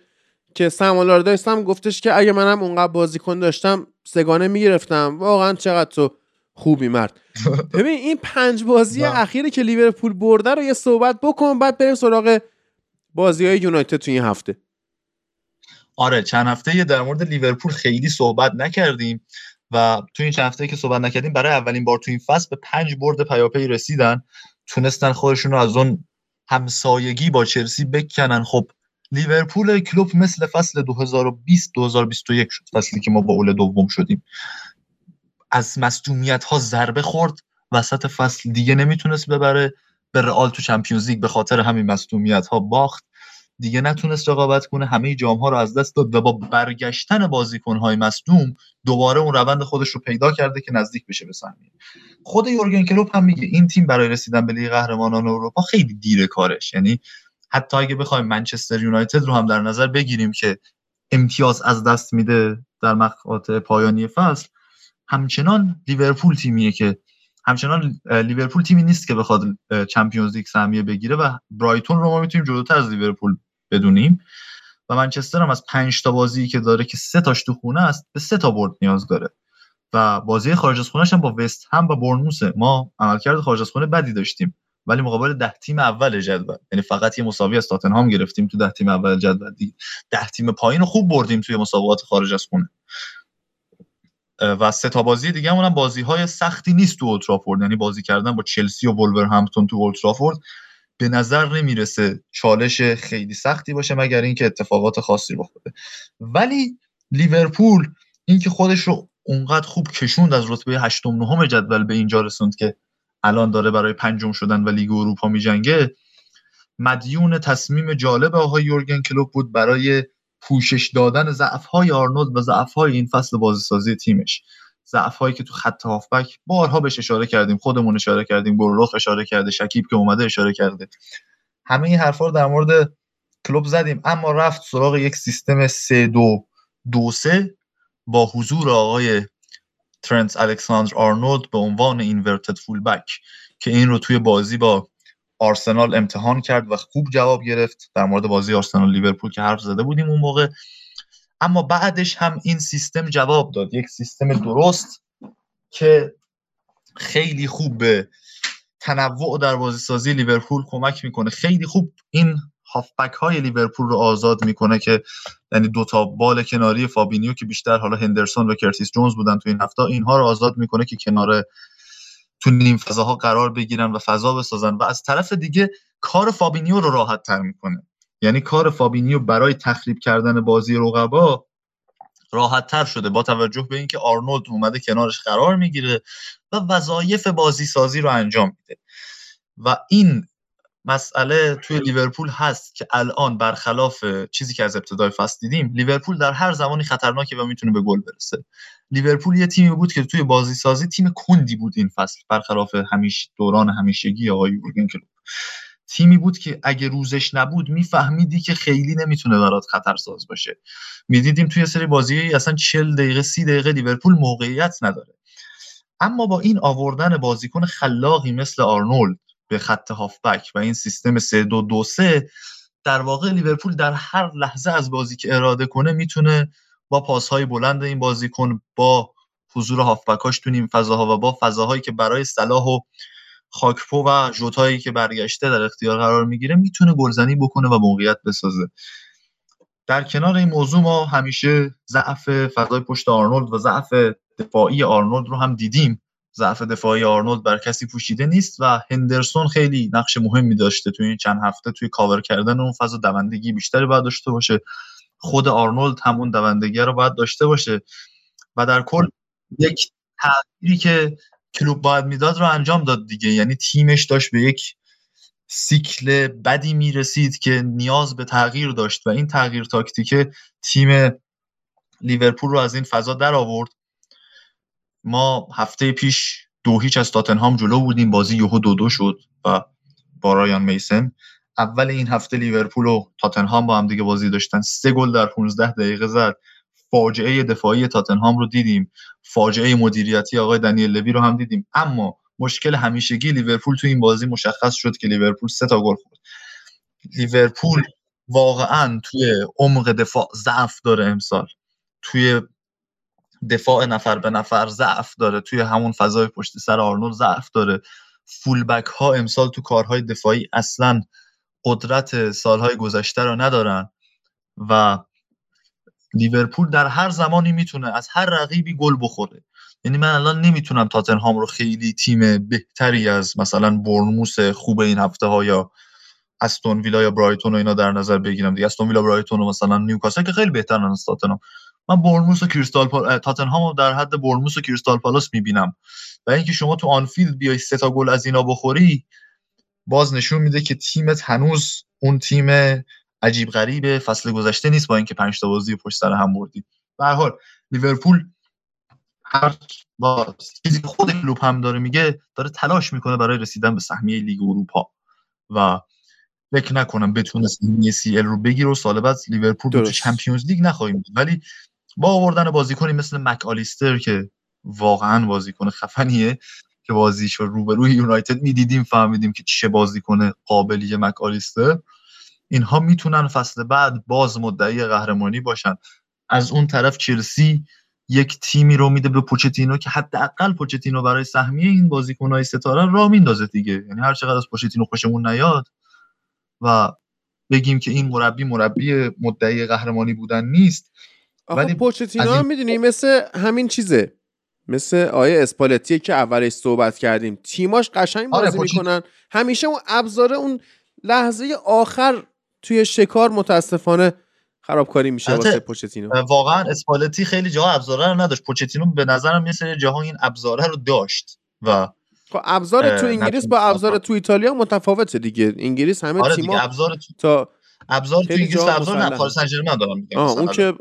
که سمالار داشتم گفتش که اگه منم اونقدر بازیکن داشتم سگانه میگرفتم. واقعا چقدر تو خوبی مرد. ببین این 5 بازی اخیر که لیورپول برده رو یه صحبت بکن، بعد بریم سراغ بازی‌های یونایتد تو این هفته. آره چند هفته یه در مورد لیورپول خیلی صحبت نکردیم و تو این چند هفته که صحبت نکردیم برای اولین بار تو این فصل به 5 برد پیاپی رسیدن، تونستن خودشون رو از اون همسایگی با چلسی بکنن. خب لیورپول کلوب مثل فصل 2020-2021 شد، فصلی که ما با اول دوم شدیم، از مصدومیت ها ضربه خورد، وسط فصل دیگه نمیتونست ببره، به رئال تو چمپیونز لیگ به خاطر همین مصدومیت ها باخت، دیگه نتونست رقابت کنه، همه جام ها رو از دست داد و با برگشتن بازیکن های مصدوم دوباره اون روند خودش رو پیدا کرده که نزدیک بشه به سهمیه. خود یورگن کلوپ هم میگه این تیم برای رسیدن به لیگ قهرمانان اروپا خیلی دیره کارش، یعنی حتی اگه بخوایم منچستر یونایتد رو هم در نظر بگیریم که امتیاز از دست میده در مقاطع پایانی فصل، همچنان لیورپول تیمیه که لیورپول تیمی نیست که بخواد چمپیونز لیگ سهمیه بگیره و برایتون رو ما میتونیم جلوتر از لیورپول بدونیم و منچستر هم از 5 تا بازی که داره که 3 تاش تو خونه است به 3 تا برد نیاز داره و بازی خارج از خونه‌ش هم با وست هم و برنموث. ما عملکرد خارج از خونه بدی داشتیم ولی مقابل 10 تیم اول جدول، یعنی فقط یه مساوی از تاتنهام گرفتیم تو 10 تیم اول جدول، 10 تیم پایین رو خوب بردیم توی مسابقات خارج از خونه و 3 تا بازی دیگه همون هم بازی‌های سختی نیست تو اولترافورد، یعنی بازی کردن با چلسی و ولورهمپتون تو اولترافورد به نظر نمیرسه چالش خیلی سختی باشه مگر اینکه اتفاقات خاصی رخ بده. ولی لیورپول اینکه خودش رو اونقدر خوب کشوند از رتبه 8م 9م جدول به اینجا رسوند که الان داره برای 5م شدن و لیگ اروپا می‌جنگه، مدیون تصمیم جالب آقای یورگن کلوپ بود برای پوشش دادن ضعف‌های آرنولد و ضعف‌های این فصل بازیسازی تیمش، ضعف‌هایی که تو خط هافبک بارها بهش اشاره کردیم، خودمون اشاره کردیم، گلرخ اشاره کرده، شکیب که اومده اشاره کرده، همه این حرفا رو در مورد کلوب زدیم، اما رفت سراغ یک سیستم 3-2-2-3 با حضور آقای ترنت الکساندر آرنولد به عنوان اینورتد فول بک که این رو توی بازی با آرسنال امتحان کرد و خوب جواب گرفت. در مورد بازی آرسنال لیورپول که حرف زده بودیم اون موقع، اما بعدش هم این سیستم جواب داد، یک سیستم درست که خیلی خوب به تنوع در بازیسازی لیورپول کمک میکنه، خیلی خوب این هافبک های لیورپول رو آزاد میکنه که یعنی 2 تا بال کناری فابینیو که بیشتر حالا هندرسون و کرتیس جونز بودن تو این هفته، اینها رو آزاد میکنه که کنار تو نیم فضاها قرار بگیرن و فضا بسازن و از طرف دیگه کار فابینیو رو راحت تر میکنه، یعنی کار فابینیو برای تخریب کردن بازی رقبا راحت تر شده با توجه به اینکه آرنولد اومده کنارش قرار میگیره و وظایف بازی سازی رو انجام میده و این مسئله توی لیورپول هست که الان برخلاف چیزی که از ابتدای فصل دیدیم، لیورپول در هر زمانی خطرناکه و میتونه به گل برسه. لیورپول یه تیمی بود که توی بازی سازی تیم کندی بود این فصل، برخلاف دوران همیشگی آقای یورگن کلوپ، تیمی بود که اگه روزش نبود میفهمیدی که خیلی نمیتونه برات خطرساز باشه. میدیدیم توی سری بازی اصلا 40 دقیقه 30 دقیقه لیورپول موقعیت نداره، اما با این آوردن بازیکن خلاقی مثل آرنولد به خط هافبک و این سیستم 3-2-2-3 در واقع لیورپول در هر لحظه از بازی که اراده کنه میتونه با پاسهای بلند این بازیکن، با حضور هافبکاش تو نیم فضاها و با فضاهایی که برای صلاح و خاکپو و ژوتایی که برگشته در اختیار قرار میگیره میتونه گلزنی بکنه و موقعیت بسازه. در کنار این موضوع ما همیشه ضعف فضای پشت آرنولد و ضعف دفاعی آرنولد رو هم دیدیم، ضعف دفاعی آرنولد بر کسی پوشیده نیست و هندرسون خیلی نقش مهمی داشته توی این چند هفته توی کاور کردن اون فضا، دوندگی بیشتری باید داشته باشه، خود آرنولد همون دوندگی رو باید داشته باشه و در کل یک تغییری که کلوب باید میداد رو انجام داد دیگه، یعنی تیمش داشت به یک سیکل بدی میرسید که نیاز به تغییر داشت و این تغییر تاکتیک تیم لیورپول رو از این فضا در آورد. ما هفته پیش 2-0 از تاتنهام جلو بودیم، بازی یهو 2-2 شد و با رایان میسن. اول این هفته لیورپول و تاتنهام با هم دیگه بازی داشتن، 3 گل در 15 دقیقه زد. فاجعه دفاعی تاتنهام رو دیدیم، فاجعه مدیریتی آقای دنیل لوی رو هم دیدیم، اما مشکل همیشگی لیورپول تو این بازی مشخص شد که لیورپول 3 تا گل خورد. لیورپول واقعاً توی عمق دفاع ضعف داره امسال، توی دفاع نفر به نفر ضعف داره، توی همون فضای پشت سر آرنولد ضعف داره. فولبک ها امسال تو کارهای دفاعی اصلاً قدرت سالهای گذشته رو ندارن و لیورپول در هر زمانی میتونه از هر رقیبی گل بخوره. یعنی من الان نمیتونم تاتنهام رو خیلی تیم بهتری از مثلا بورنموث خوب این هفته ها یا استون ویلا یا برایتون و اینا در نظر بگیرم دیگه. استون ویلا، برایتون و مثلا نیوکاسل که خیلی بهترن از تاتنهام. من بورنموث و کریستال تاتنهام رو در حد بورنموث و کریستال پالاس میبینم و اینکه شما تو آنفیلد بیای 3 تا گل از اینا بخوری باز نشون میده که تیمت هنوز اون تیم عجیب غریب فصل گذشته نیست، با اینکه 5 تا بازی پشت سر هم بردی. به هر حال لیورپول هر با چیزی که خود کلوب هم داره میگه، داره تلاش میکنه برای رسیدن به سهمیه لیگ اروپا و فکر نکنم بتونه سهمیه CL رو بگیره و سال بعد لیورپول تو چمپیونز لیگ نخواهیم دید، ولی با آوردن بازیکنی مثل مک آلیستر که واقعا بازیکن خفنیه که بازیش رو روبروی یونایتد میدیدیم، فهمیدیم که چه بازیکن قابلیه مک آلیستر. اینها میتونن فصل بعد باز مدعی قهرمانی باشن. از اون طرف چلسی یک تیمی رو میده به پوچتینو که حداقل پوچتینو برای سهمیه این بازیکن‌های ستاره راه میندازه دیگه. یعنی هر چقدر از پوچتینو خوشمون نیاد و بگیم که این مربی مدعی قهرمانی بودن نیست، ولی پوچتینو این... میدونی مثل همین چیزه، مثل آیه اسپالتیه که اولش صحبت کردیم، تیماش قشنگ بازی میکنن، همیشه اون ابزار اون لحظه آخر توی شکار متاسفانه خرابکاری میشه واسه پوچتینو. واقعا اسپالتی خیلی جاها ابزاره رو نداشت، پوچتینو به نظرم یه سری جاها این ابزاره رو داشت و خب ابزار تو انگلیس با ابزار تو ایتالیا متفاوته دیگه. انگلیس همه تیم‌ها ابزار تو انگلیس ابزار نه، پاریس سن ژرمن دارم میگم اون که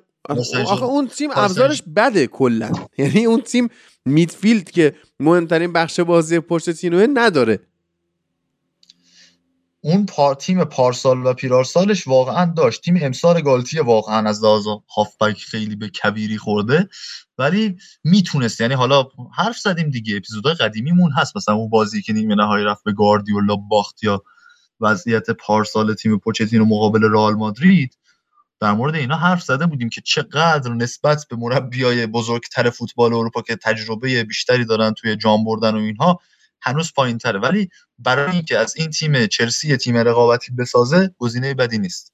آخه اون تیم ابزارش بده کلا. یعنی اون تیم میدفیلد که مهمترین بخش بازی پوچتینو نداره. اون تیم پارسال و پیرارسالش واقعا داشت. تیم امسال گالتیه واقعا از لحاظ هافبک خیلی به کویری خورده، ولی میتونست. یعنی حالا حرف زدیم دیگه، اپیزودهای قدیمیمون هست، مثلا اون بازی که نیمه نهایی رفت به گواردیولا باخت یا وضعیت پارسال تیم پوچتینو مقابل رئال مادرید، در مورد اینا حرف زده بودیم که چقدر نسبت به مربیای بزرگتر فوتبال اروپا که تجربه بیشتری دارن توی جام بردن و اینها هنوز پایین تره، ولی برای اینکه از این تیم چلسی تیم رقابتی بسازه گزینه بدی نیست.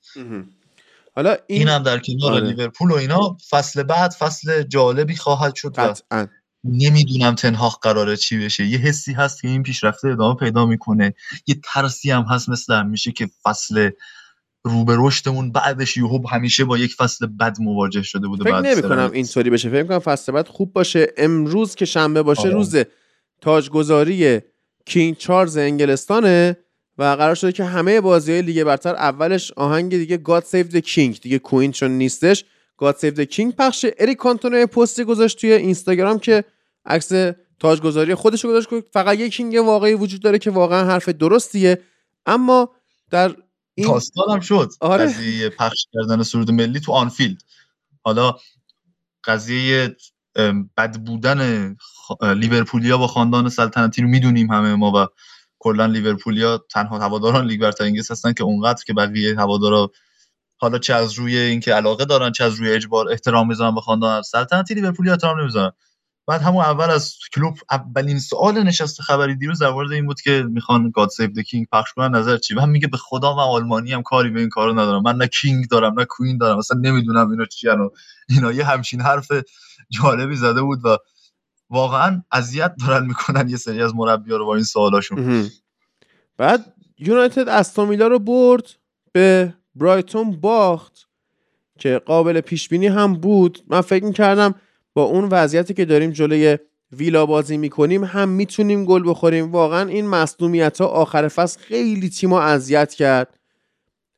حالا اینم در کنار لیورپول و اینا فصل بعد فصل جالبی خواهد شد. نمیدونم تنهاخ قراره چی بشه. یه حسی هست که این پیشرفته ادامه پیدا میکنه، یه ترسی هم هست مثل همیشه که فصل روبه رشدمون بعدش یهو همیشه با یک فصل بد مواجه شده بوده. فکر نمی‌کنم اینطوری بشه، فکر می‌کنم فصل بعد خوب باشه. امروز که شنبه باشه روز تاجگذاری کینگ چارلز انگلستانه و قرار شده که همه بازی‌های لیگ برتر اولش آهنگ دیگه گاد سیو د کینگ، دیگه کوین چون نیستش، گاد سیو د کینگ پخشه. اریک کانتونه پستی گذاشت توی اینستاگرام که عکس تاجگذاری خودش رو گذاشت، فقط یک کینگ واقعی وجود داره که واقعا حرف درستیه. اما در این داستان هم شد قضیه پخش کردن سرود ملی تو آنفیلد. حالا قضیه بد بودن لیورپولیا با خاندان سلطنتی رو میدونیم همه ما و کلا لیورپولیا تنها هواداران لیگ برتر انگلیس هستن که اونقدر که بقیه هوادارا حالا چه از روی اینکه علاقه دارن چه از روی اجبار احترام میذارن به خاندان سلطنتی، لیورپولیا احترام نمیذارن. بعد همون اول از کلوب اولین سوال نشست خبری دیروز در مورد این بود که میخوان گاد سیو د کینگ پخش کنن، نظر چی؟ من میگه به خدا من آلمانی هم کاری به این کارو ندارم، من نه کینگ دارم نه کوین دارم، اصلا نمیدونم اینا چی ان. اینا یه همچین حرف جالبی زده بود و واقعا اذیت دارن میکنن یه سری از مربی‌ها رو با این سوالاشون. بعد یونایتد استون ویلا رو برد، به برایتون باخت که قابل پیش بینی هم بود. من فکر می‌کردم با اون وضعیتی که داریم جلوی ویلا بازی میکنیم هم میتونیم گل بخوریم. واقعا این مصدومیت ها آخر فصل خیلی تیمو اذیت کرد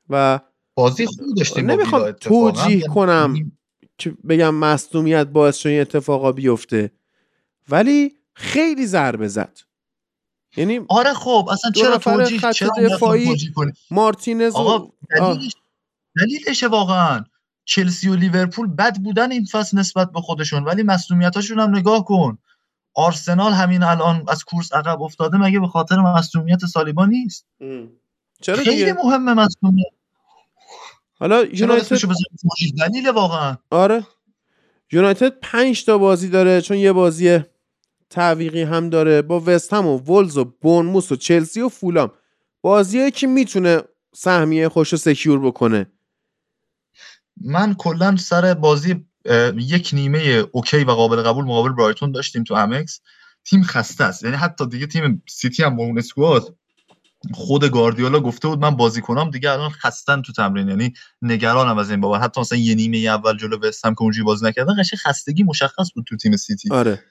و بازی خوب داشتیم. نمیخوام توجیه کنم که بگم مصدومیت باعث شد این اتفاقا بیفته، ولی خیلی ضربه زد. یعنی آره خب اصلا چرا توجیه، چرا دفاعی مارتینز و دلیلش واقعا چلسی و لیورپول بد بودن این فصل نسبت به خودشون، ولی مصدومیتاشون هم نگاه کن. آرسنال همین الان از کورس عقب افتاده مگه به خاطر مصدومیت سالیبا نیست؟ چرا خیلی مهمه مصدومیت. حالا یونایتد دلیل واقعا آره یونایتد 5 تا بازی داره چون یه بازی تعویقی هم داره با وست هم و وولز و بورنموث و چلسی و فولام، بازیایی که میتونه سهمیه خوشو سکیور بکنه. من کلا سر بازی یک نیمه اوکی و قابل قبول مقابل برایتون داشتیم تو امکس، تیم خسته است. یعنی حتی دیگه تیم سیتی هم با اون اسکواد، خود گاردیولا گفته بود من بازیکنام دیگه الان خستن تو تمرین، یعنی نگرانم از این بابت. حتی مثلا یه نیمه اول جلو وستهم که اونجوری بازی نکردن قشنگ خستگی مشخص بود تو تیم سیتی. آره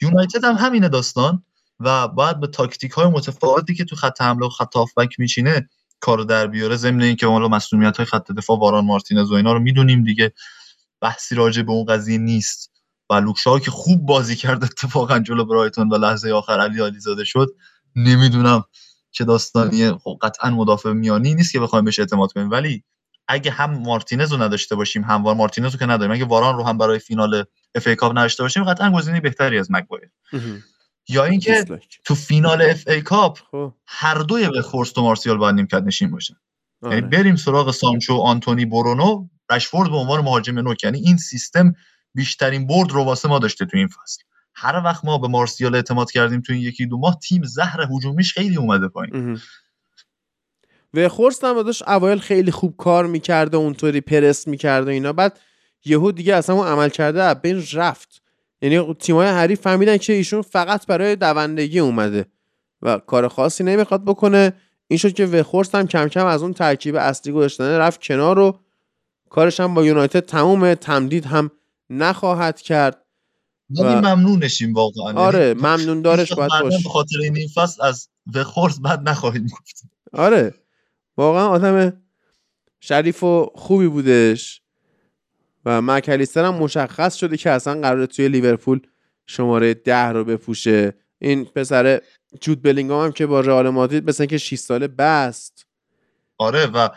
یونایتد هم همین داستان و باید به تاکتیک‌های متفاوتی که تو خط حمله و خط هافبک میچینه کارو در بیاره. ضمن اینکه حالا مسئولیت‌های خط دفاع واران مارتینز و اینا رو میدونیم دیگه، بحثی راجع به اون قضیه نیست. و لوکشا که خوب بازی کرد اتفاقا جلو برایتون و لحظه آخر علی علیزاده شد، نمیدونم چه داستانیه. خب قطعا مدافع میانی نیست که بخوایم بهش اعتماد کنیم، ولی اگه هم مارتینز رو نداشته باشیم، هم واران مارتینز رو که نداریم، اگه واران رو هم برای فینال اف ای کاپ نداشته باشیم، قطعا گزینه بهتری از مگوایر. یا اینکه تو فینال اف ای کاپ هر دوی به خورست و مارسیال باید نیمکت نشین باشن. یعنی بریم سراغ سانچو، آنتونی، برونو، رشفورد به عنوان مهاجم نوک. یعنی این سیستم بیشترین برد رو واسه ما داشته تو این فصل. هر وقت ما به مارسیال اعتماد کردیم تو این یکی دو ماه، تیم زهر هجومیش خیلی اومده پایین. و خورست هم داشت اوایل خیلی خوب کار می‌کرد و اونطوری پرس می‌کرد و اینا، بعد یهو دیگه اصلا اون عمل کرده بین رفت. یعنی تیم‌های حریف فهمیدن که ایشون فقط برای دوندگی اومده و کار خاصی نمیخواد بکنه. این شد که وخورست هم کم کم از اون ترکیب اصلی گذاشتنه رفت کنار و کارش هم با یونایتد تمومه. تمدید هم نخواهد کرد ولی ممنونشیم واقعا. آره ممنون دارش باید باشه. به خاطر این فصل از وخورست بعد نخواهیم گفت. آره واقعا آدم شریف و خوبی بودش و مکالیستر هم مشخص شده که اصلا قراره توی لیورپول شماره 10 رو بپوشه. این پسر جود بلینگام هم که با رئال مادرید مثلا که 6 ساله بست. آره و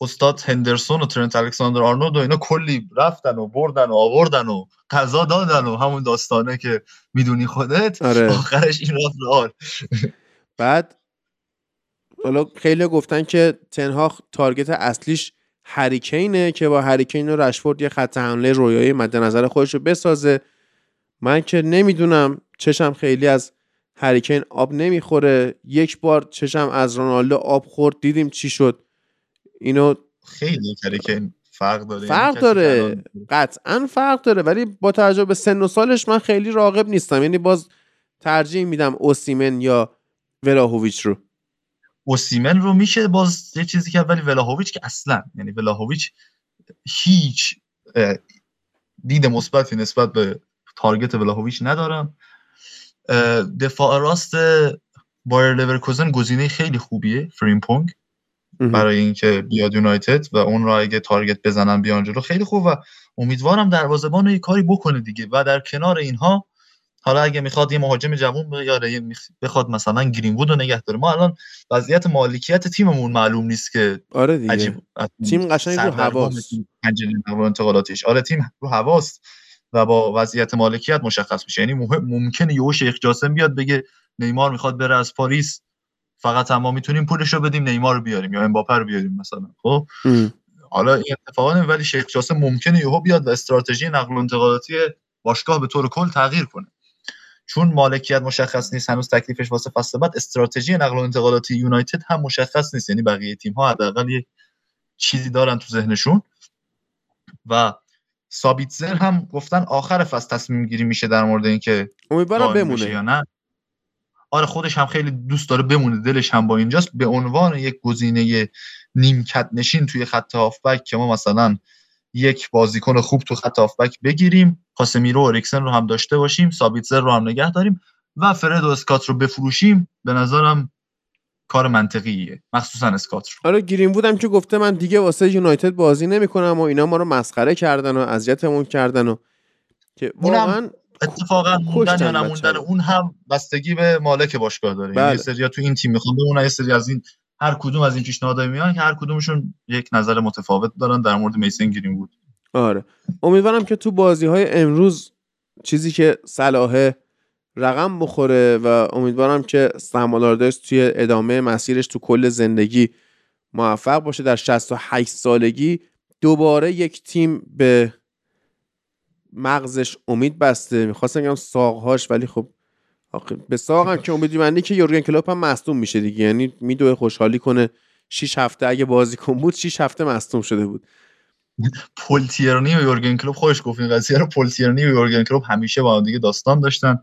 استاد هندرسون و ترنت الکساندر آرنولد و اینا کلی رفتن و بردن و آوردن و قضا دادن و همون داستانه که میدونی خودت. آره. آخرش این رفت رئال. بعد حالا خیلی گفتن که تنهاخ تارگت اصلیش هری کینه که با هری کین و رشفورد یه خط حمله رویایی مد نظر خودش رو بسازه. من که نمیدونم، چشم خیلی از هری کین آب نمیخوره. یک بار چشم از رونالدو آب خورد، دیدیم چی شد. اینو خیلی هری کین فرق داره قطعا فرق داره، ولی با توجه به سن و سالش من خیلی راغب نیستم. یعنی باز ترجیح میدم اوسیمن یا ولاهویچ رو. اوسیمن رو میشه باز یه چیزی کرد، ولی ولاهویچ که اصلا، یعنی ولاهویچ هیچ دید مثبتی نسبت به تارگت ولاهویچ ندارم. دفاع راست بایر لورکوزن گزینه خیلی خوبیه، فریمپونگ، برای اینکه بیاد یونایتد و اون رو اگه تارگت بزنن بیان جلو خیلی خوب و امیدوارم دروازه‌بان یه کاری بکنه دیگه. و در کنار اینها حالا اگه میخواد یه مهاجم جوون بیاره، بخواد مثلا گرین‌وود رو نگه داره. ما الان وضعیت مالکیت تیممون معلوم نیست که. آره دیگه عجیب. تیم قشنگ رو هواست. انتقالاتش آره تیم رو هواست و با وضعیت مالکیت مشخص میشه. یعنی ممکنه یهو شیخ جاسم بیاد بگه نیمار میخواد بره از پاریس، فقط هم ما میتونیم پولش رو بدیم نیمار رو بیاریم یا امباپه رو بیاریم مثلا. خب حالا این اتفاقا، ولی شیخ جاسم ممکنه یهو بیاد و استراتژی نقل و انتقالاتی باشگاه به طور کل تغییر کنه. چون مالکیت مشخص نیست هنوز تکلیفش واسه فصل بعد، استراتژی نقل و انتقالاتی یونایتد هم مشخص نیست. یعنی بقیه تیم‌ها حداقل یه چیزی دارن تو ذهنشون و سابیتزر هم گفتن آخر فصل تصمیم گیری میشه در مورد اینکه امیدوارم بمونه یا نه. آره خودش هم خیلی دوست داره بمونه، دلش هم با اینجاست، به عنوان یک گزینه نیمکت نشین توی خط هافبک که ما مثلا یک بازیکن خوب تو خط هافبک بگیریم، کاسمیرو و اریکسن رو هم داشته باشیم، سابیتزر رو هم نگه داریم و فرد و اسکات رو بفروشیم، به نظرم کار منطقیه، مخصوصا اسکات رو. حالا گرین وودم که گفته من دیگه واسه یونایتد بازی نمی‌کنم و اینا ما رو مسخره کردن و اذیتمون کردن و که واقعا اتفاقا موندن یا نموندن اون هم بستگی به مالک باشگاه داره. بله. یه سریا تو این تیم میخوان بمونن، یه سری از این هر کدوم از این پیشنهادها میان که هر کدومشون یک نظر متفاوت دارن در مورد میسن گرین وود. آره امیدوارم که تو بازی‌های امروز چیزی که صلاح رقم بخوره و امیدوارم که سم آلاردایس توی ادامه مسیرش تو کل زندگی موفق باشه، در 68 سالگی دوباره یک تیم به مغزش امید بسته. میخواستم بگم ساقهاش، ولی خب به ساقم که امیدوارم که یورگن کلوپ هم مصدوم میشه دیگه، یعنی میدوه خوشحالی کنه. 6 هفته اگه بازیکن بود 6 هفته مصدوم شده بود. پولتیرنی و یورگن کلوپ خودش گفت این قضیه رو، پولتیرنی و یورگن کلوپ همیشه با هم دیگه داستان داشتن.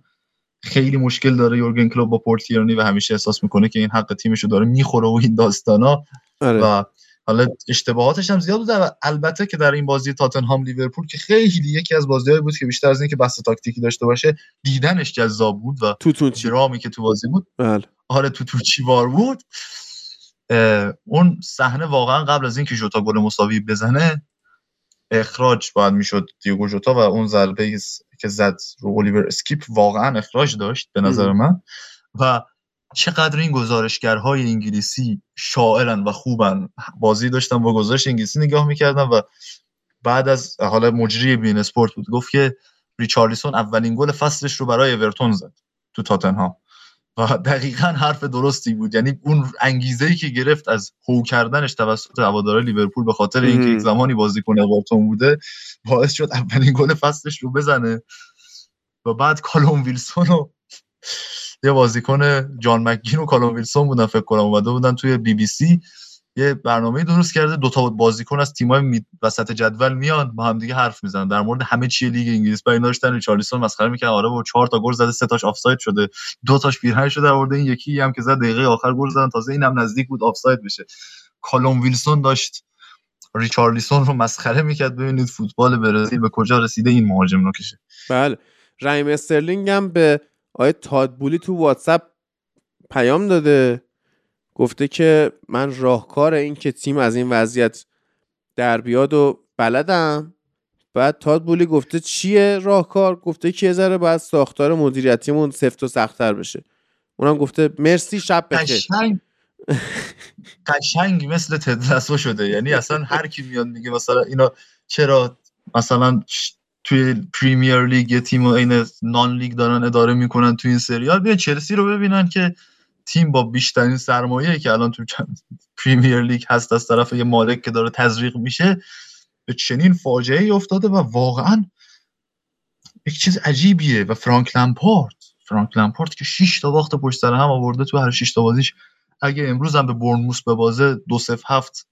خیلی مشکل داره یورگن کلوپ با پولتیرنی و همیشه احساس میکنه که این حق تیمشو داره میخوره و این داستانا. آره. و حالا اشتباهاتش هم زیاد بود. البته که در این بازی تاتنهام لیورپول که خیلی یکی از بازی‌هایی بود که بیشتر از اینکه بحث تاکتیکی داشته باشه دیدنش جذاب بود و درامی که تو بازی بود. بله. آره توتوچی وار بود. اون صحنه واقعا قبل از اینکه ژوتا گل مساوی بزنه اخراج باید میشد دیگو ژوتا و اون ضربه که زد رو اولیور اسکیپ واقعا اخراج داشت به نظر من. و چقدر این گزارشگرهای انگلیسی شاعرن و خوبن، بازی داشتن با گزارش انگلیسی نگاه میکردن و بعد از حالا مجری بین اسپورت بود گفت که ریچارلیسون اولین گل فصلش رو برای اورتون زد تو تاتنهام و دقیقاً حرف درستی بود. یعنی اون انگیزه‌ای که گرفت از هو کردنش توسط هواداران لیورپول به خاطر اینکه یک زمانی بازیکن اورتون بوده باعث شد اولین گل فصلش رو بزنه. و بعد کالوم ویلسون و یه بازیکن جان مکگین و کالوم ویلسون بودن فکر کنم، اومده بودن توی بی بی سی یه برنامه درست کرده، دو تا بازیکن از تیم‌های وسط جدول میان با هم دیگه حرف میزنن در مورد همه چی لیگ انگلیس. با این داشتن ریچارلیسون مسخره میکنه، آره با 4 تا گل زده 3 تاش آفساید شده، 2 تاش پیرهن شده، در مورد این یکی هم که زد دقیقه آخر گل زدن، تازه اینم نزدیک بود آفساید بشه. کالوم ویلسون داشت ریچارلیسون رو مسخره میکرد. ببینید فوتبال برزیل به کجا رسیده این مهاجم نوکشه. بله رایم استرلینگ هم به آیه تادبولی تو واتساپ پیام داده، گفته که من راهکار این که تیم از این وضعیت در بیاد و بلدم. بعد تادبولی گفته چیه راهکار؟ گفته که یه ذره باید ساختار مدیریتیمون سفت و سخت‌تر بشه. اونم گفته مرسی شب بخیر. قشنگ مثل تدرسو شده. یعنی اصلا هر کی میاد میگه مثلا اینا چرا مثلا توی پریمیر لیگ یه تیم و این نان لیگ دارن اداره میکنن تو این سریال، بیا چلسی رو ببینن که تیم با بیشترین سرمایه‌ای که الان تو پریمیر لیگ هست از طرف یه مالک که داره تزریق میشه به چنین فاجعه‌ای افتاده. و واقعا یک چیز عجیبیه. و فرانک لمپارد که 6 تا باخت پشت سر هم آورده تو هر 6 تا بازیش، اگه امروز هم به بورنموث ببازه 2-0-7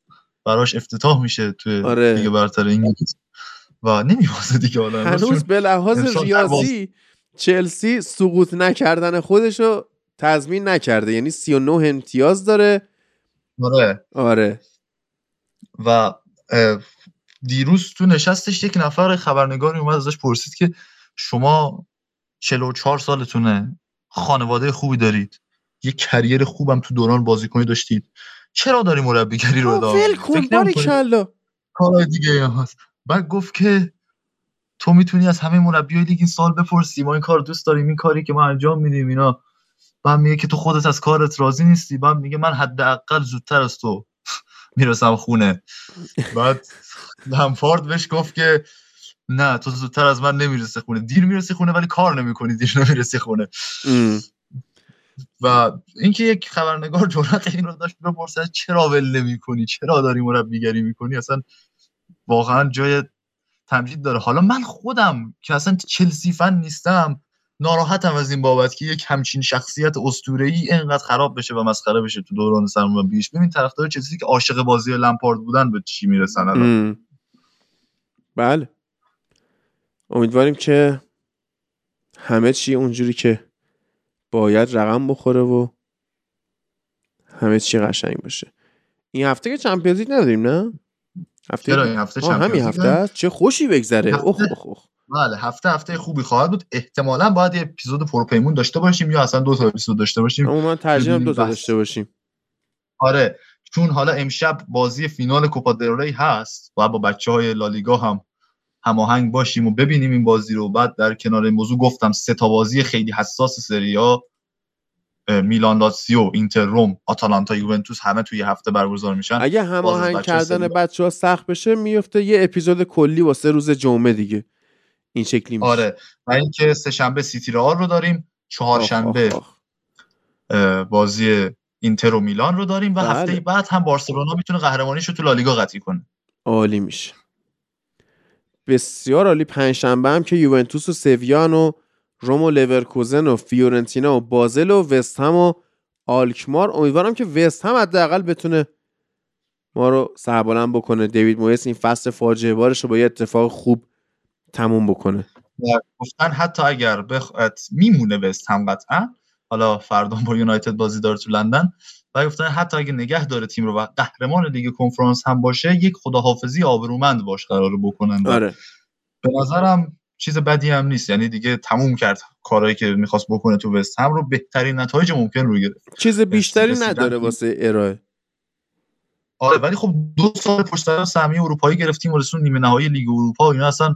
براش افتتاح میشه توی آره. دیگه برتر انگلیس و نمی‌بازه دیگه. حالا هنوز به لحاظ ریاضی چلسی سقوط نکردن خودشو تضمین نکرده، یعنی 39 امتیاز داره. آره. و دیروز تو نشستش یک نفر خبرنگاری اومد ازش پرسید که شما 44 سالتونه، خانواده خوبی دارید، یک کریر خوبم تو دوران بازیکنی داشتید، چرا داری مربیگری رو ادامه میدی؟ فکر نمی‌کنی کارهای دیگه هست؟ بعد گفت که تو میتونی از همه مربیای لیگ این سال بپرسی، ما این کار دوست داریم، این کاری که ما انجام میدیم اینا. بعد میگه که تو خودت از کارت راضی نیستی. بعد میگه من حداقل زودتر از تو میرسم خونه. بعد لمپارد بهش گفت که نه تو زودتر از من نمیرسی خونه، دیر میرسی خونه ولی کار نمیکنی دیر نمیرسی خونه. و اینکه یک خبرنگار جرأت این رو داشت بپرسه چرا ول نمیکنی، چرا داری مربیگری میکنی، اصلا واقعا جای تمجید داره. حالا من خودم که اصلا چلسی فن نیستم ناراحتم از این بابت که یک همچین شخصیت اسطوره‌ای اینقدر خراب بشه و مسخره بشه تو دوران سرمربیش. ببین طرفدار چلسی که عاشق بازی لمپارد بودن به چی میرسن الان. بله امیدواریم که همه چی اونجوری که باید رقم بخوره و همه چی قشنگ باشه. این هفته که چمپیونز لیگ نداریم نه؟ چرا این هفته چمپیونز همین هفته است، چه خوشی بگذره. اوخ بله، هفته خوبی خواهد بود. احتمالاً باید یه اپیزود پرپیمون داشته باشیم یا اصلا دو تا اپیزود داشته باشیم. عموما ترجیحاً دو تا داشته باشیم. آره، چون حالا امشب بازی فینال کوپا دل ری هست، باید با بچهای لالیگا هم هماهنگ باشیم و ببینیم این بازی رو. بعد در کنار این موضوع گفتم سه تا بازی خیلی حساس سری آ، میلان لاتزیو، اینتر روم، آتالانتا یوونتوس، همه توی هفته برگزار میشن. اگه هماهنگ کردن بچه‌ها سخت بشه میفته یه اپیزود کلی واسه روز جمعه دیگه. این شکلی میشه. آره، و اینکه سه شنبه سیتی رئال رو داریم، چهارشنبه بازی اینتر و میلان رو داریم و بله. هفته بعد هم بارسلونا میتونه قهرمانیش رو تو لالیگا قطعی کنه. عالی میشه. بسیار عالی. پنجشنبه هم که یوونتوس و سویان و روم و لیورکوزن و فیورنتینا و بازل و وستهم و آلکمار، امیدوارم که وستهم حداقل بتونه ما رو سربلند بکنه. دیوید مویس این فصل فاجعه بارش رو با یه اتفاق خوب تموم بکنه. گفتن حتی اگر بخواد میمونه وستهم قطعا، حالا فردا با یونایتد بازی داره تو لندن، و گفتن حتی اگه نگه داره تیم رو و قهرمان لیگ کنفرانس هم باشه، یک خداحافظی آبرومند باش قراره بکنن. آره. به نظرم چیز بدی هم نیست، یعنی دیگه تموم کرد کارهایی که می‌خواست بکنه تو وست هم رو، بهترین نتایج ممکن رو گرفت، چیز بیشتری نداره واسه ارائه. آره، ولی خب دو سال پشت سر سهمیه اروپایی گرفتیم و رسون نیمه نهایی لیگ اروپا و اینا، اصلا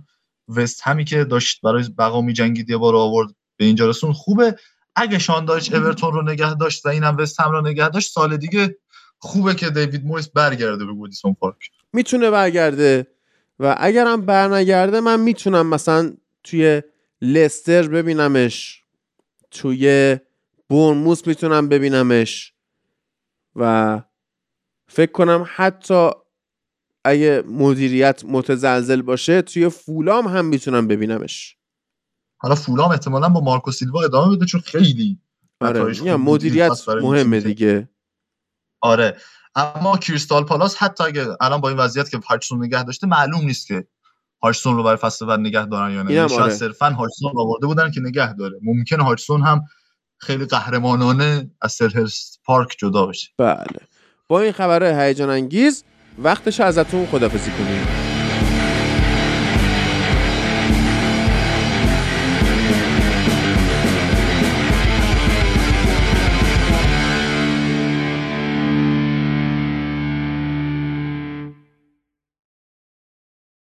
وست همی که داشت برای بقا می‌جنگید یه بار آورد به اینجا رسون. خوبه اگه شاندارچ اورتون رو نگه داشت و اینم وست هم رو نگه داشت، سال دیگه خوبه که دیوید مویس برگرده به گودیسون پارک. میتونه برگرده و اگرم برنگرده من میتونم مثلا توی لستر ببینمش، توی بورنموث میتونم ببینمش و فکر کنم حتی اگه مدیریت متزلزل باشه توی فولام هم میتونم ببینمش. حالا فولام احتمالاً با مارکو سیلوا ادامه بده چون خیلی مدیریت مهمه دیگه. آره، اما کریستال پالاس حتی اگه الان با این وضعیت که هاچسون نگه داشته، معلوم نیست که هاچسون رو برای فصل بعد نگه دارن یا نه. شاید صرفاً هاچسون رو آورده بودن که نگه داره. ممکنه هاچسون هم خیلی قهرمانانه از سلهرست پارک جدا بشه. بله، با این خبرهای هیجان انگیز وقتش ازتون خدافظی کنیم.